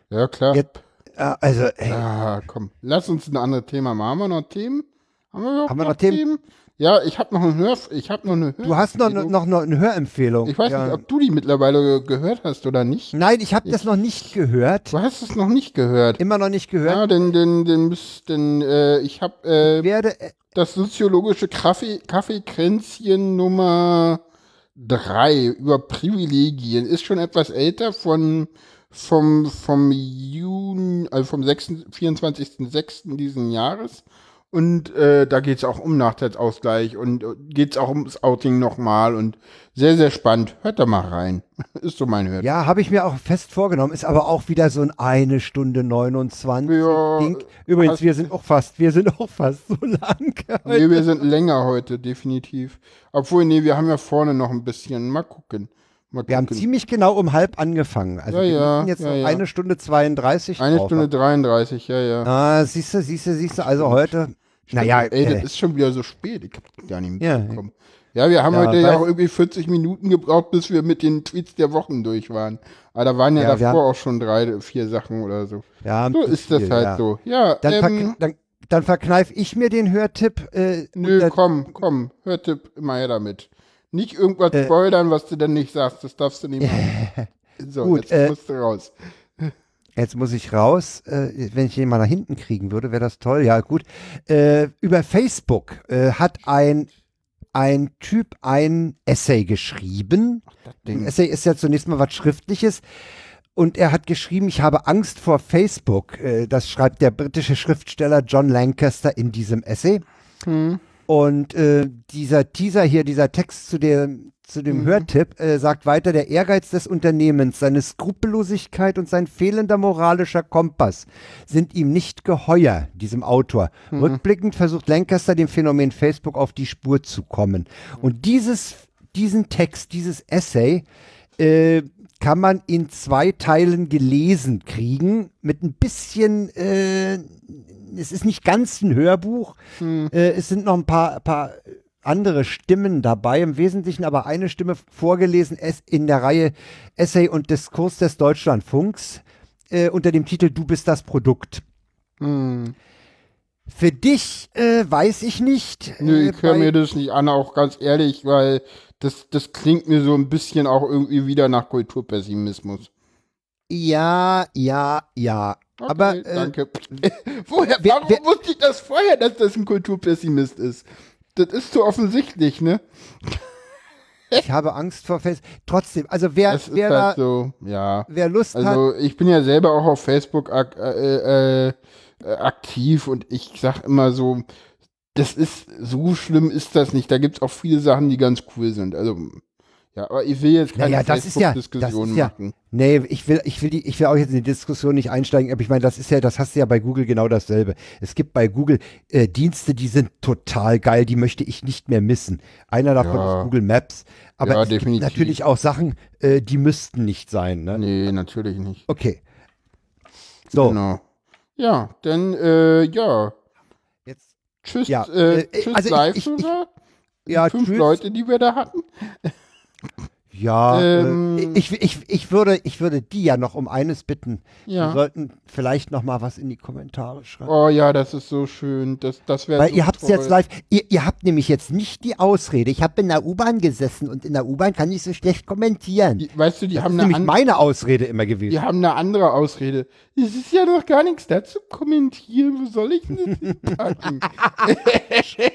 Ja, klar. Jetzt, äh, also, ey. Ah, komm, lass uns ein anderes Thema machen. Haben wir noch Themen? Haben wir noch, haben wir noch Themen? Themen? Ja, ich habe noch, hab noch eine Hörempfehlung. Du hast noch, noch, noch eine Hörempfehlung. Ich weiß ja nicht, ob du die mittlerweile gehört hast oder nicht. Nein, ich habe das noch nicht gehört. Du hast es noch nicht gehört. Immer noch nicht gehört? Ja, denn, denn, denn, denn äh, ich habe äh, werde äh, das soziologische Kaffee, Kaffeekränzchen Nummer drei über Privilegien. Ist schon etwas älter, von vom, vom Juni, also vom vierundzwanzigsten sechsten diesen Jahres. Und äh, da geht es auch um Nachteilsausgleich und geht es auch ums Outing nochmal und sehr, sehr spannend. Hört da mal rein. Ist so mein Hört. Ja, habe ich mir auch fest vorgenommen. Ist aber auch wieder so ein eine Stunde neunundzwanzig ja, Ding. Übrigens, wir sind auch fast, wir sind auch fast so lang. Heute. Nee, wir sind länger heute, definitiv. Obwohl, nee, wir haben ja vorne noch ein bisschen. Mal gucken. Mal wir gucken. Haben ziemlich genau um halb angefangen. Also ja, wir ja, machen jetzt ja, noch ja. eine Stunde zweiunddreißig Eine drauf. Stunde dreiunddreißig, ja, ja. Ah, siehst du, siehst du, siehst du, also heute. Stimmt. Naja, ey, das äh, ist schon wieder so spät. Ich hab gar nicht mitbekommen. Ja, ja, wir haben ja, heute ja auch irgendwie vierzig Minuten gebraucht, bis wir mit den Tweets der Wochen durch waren. Aber da waren ja, ja davor haben, auch schon drei, vier Sachen oder so. Ja, so ist das viel, halt ja. so. Ja, dann, ähm, dann, dann verkneif ich mir den Hörtipp. Äh, nö, dann, komm, komm, Hörtipp, immer her damit. Nicht irgendwas äh, spoilern, was du denn nicht sagst. Das darfst du nicht machen. So, gut, jetzt äh, musst du raus. Jetzt muss ich raus. Äh, wenn ich den mal nach hinten kriegen würde, wäre das toll. Ja, gut. Äh, über Facebook äh, hat ein, ein Typ ein Essay geschrieben. Ach, ein Essay ist ja zunächst mal was Schriftliches. Und er hat geschrieben, ich habe Angst vor Facebook. Äh, das schreibt der britische Schriftsteller John Lancaster in diesem Essay. Hm. Und äh, dieser Teaser hier, dieser Text zu dem, zu dem mhm. Hörtipp, äh, sagt weiter, der Ehrgeiz des Unternehmens, seine Skrupellosigkeit und sein fehlender moralischer Kompass sind ihm nicht geheuer, diesem Autor. Mhm. Rückblickend versucht Lancaster, dem Phänomen Facebook auf die Spur zu kommen. Und dieses, diesen Text, dieses Essay, äh, kann man in zwei Teilen gelesen kriegen, mit ein bisschen, äh, es ist nicht ganz ein Hörbuch, hm. äh, es sind noch ein paar, paar andere Stimmen dabei, im Wesentlichen aber eine Stimme vorgelesen in der Reihe Essay und Diskurs des Deutschlandfunks, äh, unter dem Titel Du bist das Produkt. Hm. Für dich äh, weiß ich nicht. Äh, Nö, ich höre mir das nicht an, auch ganz ehrlich, weil das, das klingt mir so ein bisschen auch irgendwie wieder nach Kulturpessimismus. Ja, ja, ja. Okay, aber äh, danke. Woher, wer, warum wer, wusste ich das vorher, dass das ein Kulturpessimist ist? Das ist zu offensichtlich, ne? Ich habe Angst vor Facebook. Trotzdem, also wer, wer halt da, so, ja. wer Lust also, hat. Also ich bin ja selber auch auf Facebook ak- äh, äh, aktiv und ich sag immer so, das ist, so schlimm ist das nicht. Da gibt es auch viele Sachen, die ganz cool sind. Also ja, aber ich will jetzt keine naja, Facebook-Diskussion ja, ja, machen. Nee, ich will, ich will die, ich will auch jetzt in die Diskussion nicht einsteigen, aber ich meine, das ist ja, das hast du ja bei Google genau dasselbe. Es gibt bei Google äh, Dienste, die sind total geil, die möchte ich nicht mehr missen. Einer davon ja. ist Google Maps, aber ja, es definitiv. gibt natürlich auch Sachen, äh, die müssten nicht sein. Ne? Nee, natürlich nicht. Okay. So. Genau. Ja, dann, äh, ja. Jetzt. Tschüss, ja, äh, äh, tschüss also live, ich, ich, oder? Die ja, fünf tschüss. Leute, die wir da hatten. Ja, ähm, ich, ich, ich, würde, ich würde die ja noch um eines bitten. Ja. Wir sollten vielleicht noch mal was in die Kommentare schreiben. Oh ja, das ist so schön. Das, das wäre Weil so ihr habt es jetzt live, ihr, ihr habt nämlich jetzt nicht die Ausrede. Ich habe in der U-Bahn gesessen und in der U-Bahn kann ich so schlecht kommentieren. Die, weißt du, die das haben ist nämlich an- meine Ausrede immer gewesen. Die haben eine andere Ausrede. Es ist ja noch gar nichts dazu kommentieren. Wo soll ich denn das packen?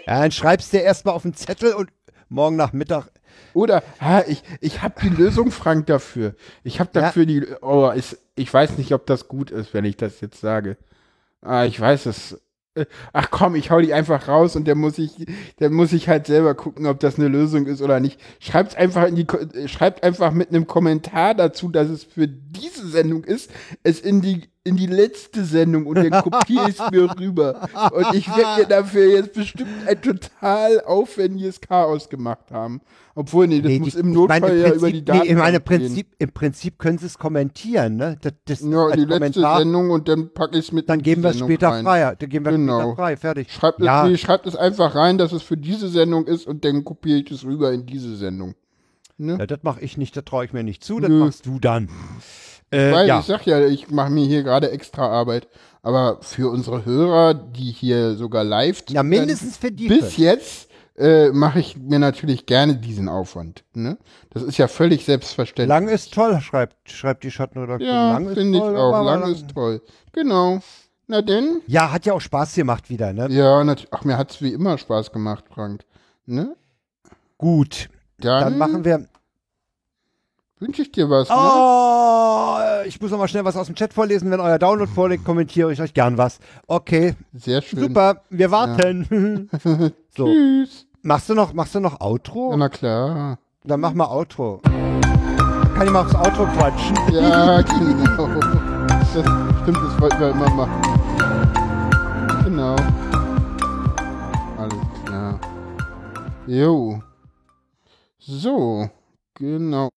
Ja, dann schreibst du ja erstmal auf den Zettel und morgen Nachmittag. Oder, ha, ich, ich habe die Lösung, Frank, dafür. Ich habe dafür ja. die, oh, ist, ich weiß nicht, ob das gut ist, wenn ich das jetzt sage. Ah, ich weiß es. Ach komm, ich hau die einfach raus und dann muss ich, dann muss ich halt selber gucken, ob das eine Lösung ist oder nicht. Schreibt einfach in die, schreibt einfach mit einem Kommentar dazu, dass es für diese Sendung ist, es in die, in die letzte Sendung und dann kopiere ich es mir rüber. Und ich werde mir dafür jetzt bestimmt ein total aufwendiges Chaos gemacht haben. Obwohl, nee, das nee, muss die, im Notfall Prinzip, ja über die Daten. Nee, ich meine, Prinzip, im Prinzip können sie es kommentieren, ne? Das, das ja, die letzte Kommentar, Sendung und dann packe ich es mit. Dann geben wir es später rein. frei. Dann geben wir genau. später frei, fertig. Schreibt es ja. nee, einfach rein, dass es für diese Sendung ist und dann kopiere ich es rüber in diese Sendung. Ne? Ja, das mache ich nicht, das traue ich mir nicht zu, das Nö. machst du dann. Äh, Weil ja. ich sag ja, ich mache mir hier gerade extra Arbeit. Aber für unsere Hörer, die hier sogar live ja, mindestens für die bis jetzt äh, mache ich mir natürlich gerne diesen Aufwand. Ne? Das ist ja völlig selbstverständlich. Lang ist toll, schreibt, schreibt die Schattenredaktion. Ja, finde ich auch. Lang ist toll. Genau. Na denn? Ja, hat ja auch Spaß gemacht wieder, ne? Ja, natürlich. Ach, mir hat's wie immer Spaß gemacht, Frank. Ne? Gut. Dann, Dann machen wir... Wünsche ich dir was, ne? Oh, ich muss noch mal schnell was aus dem Chat vorlesen. Wenn euer Download vorliegt, kommentiere ich euch gern was. Okay. Sehr schön. Super, wir warten. Ja. So. Tschüss. Machst du noch, machst du noch Outro? Ja, na klar. Dann mach mal Outro. Kann ich mal aufs Outro quatschen? Ja, genau. Das stimmt, das wollten wir immer machen. Genau. Alles klar. Jo. So. Genau.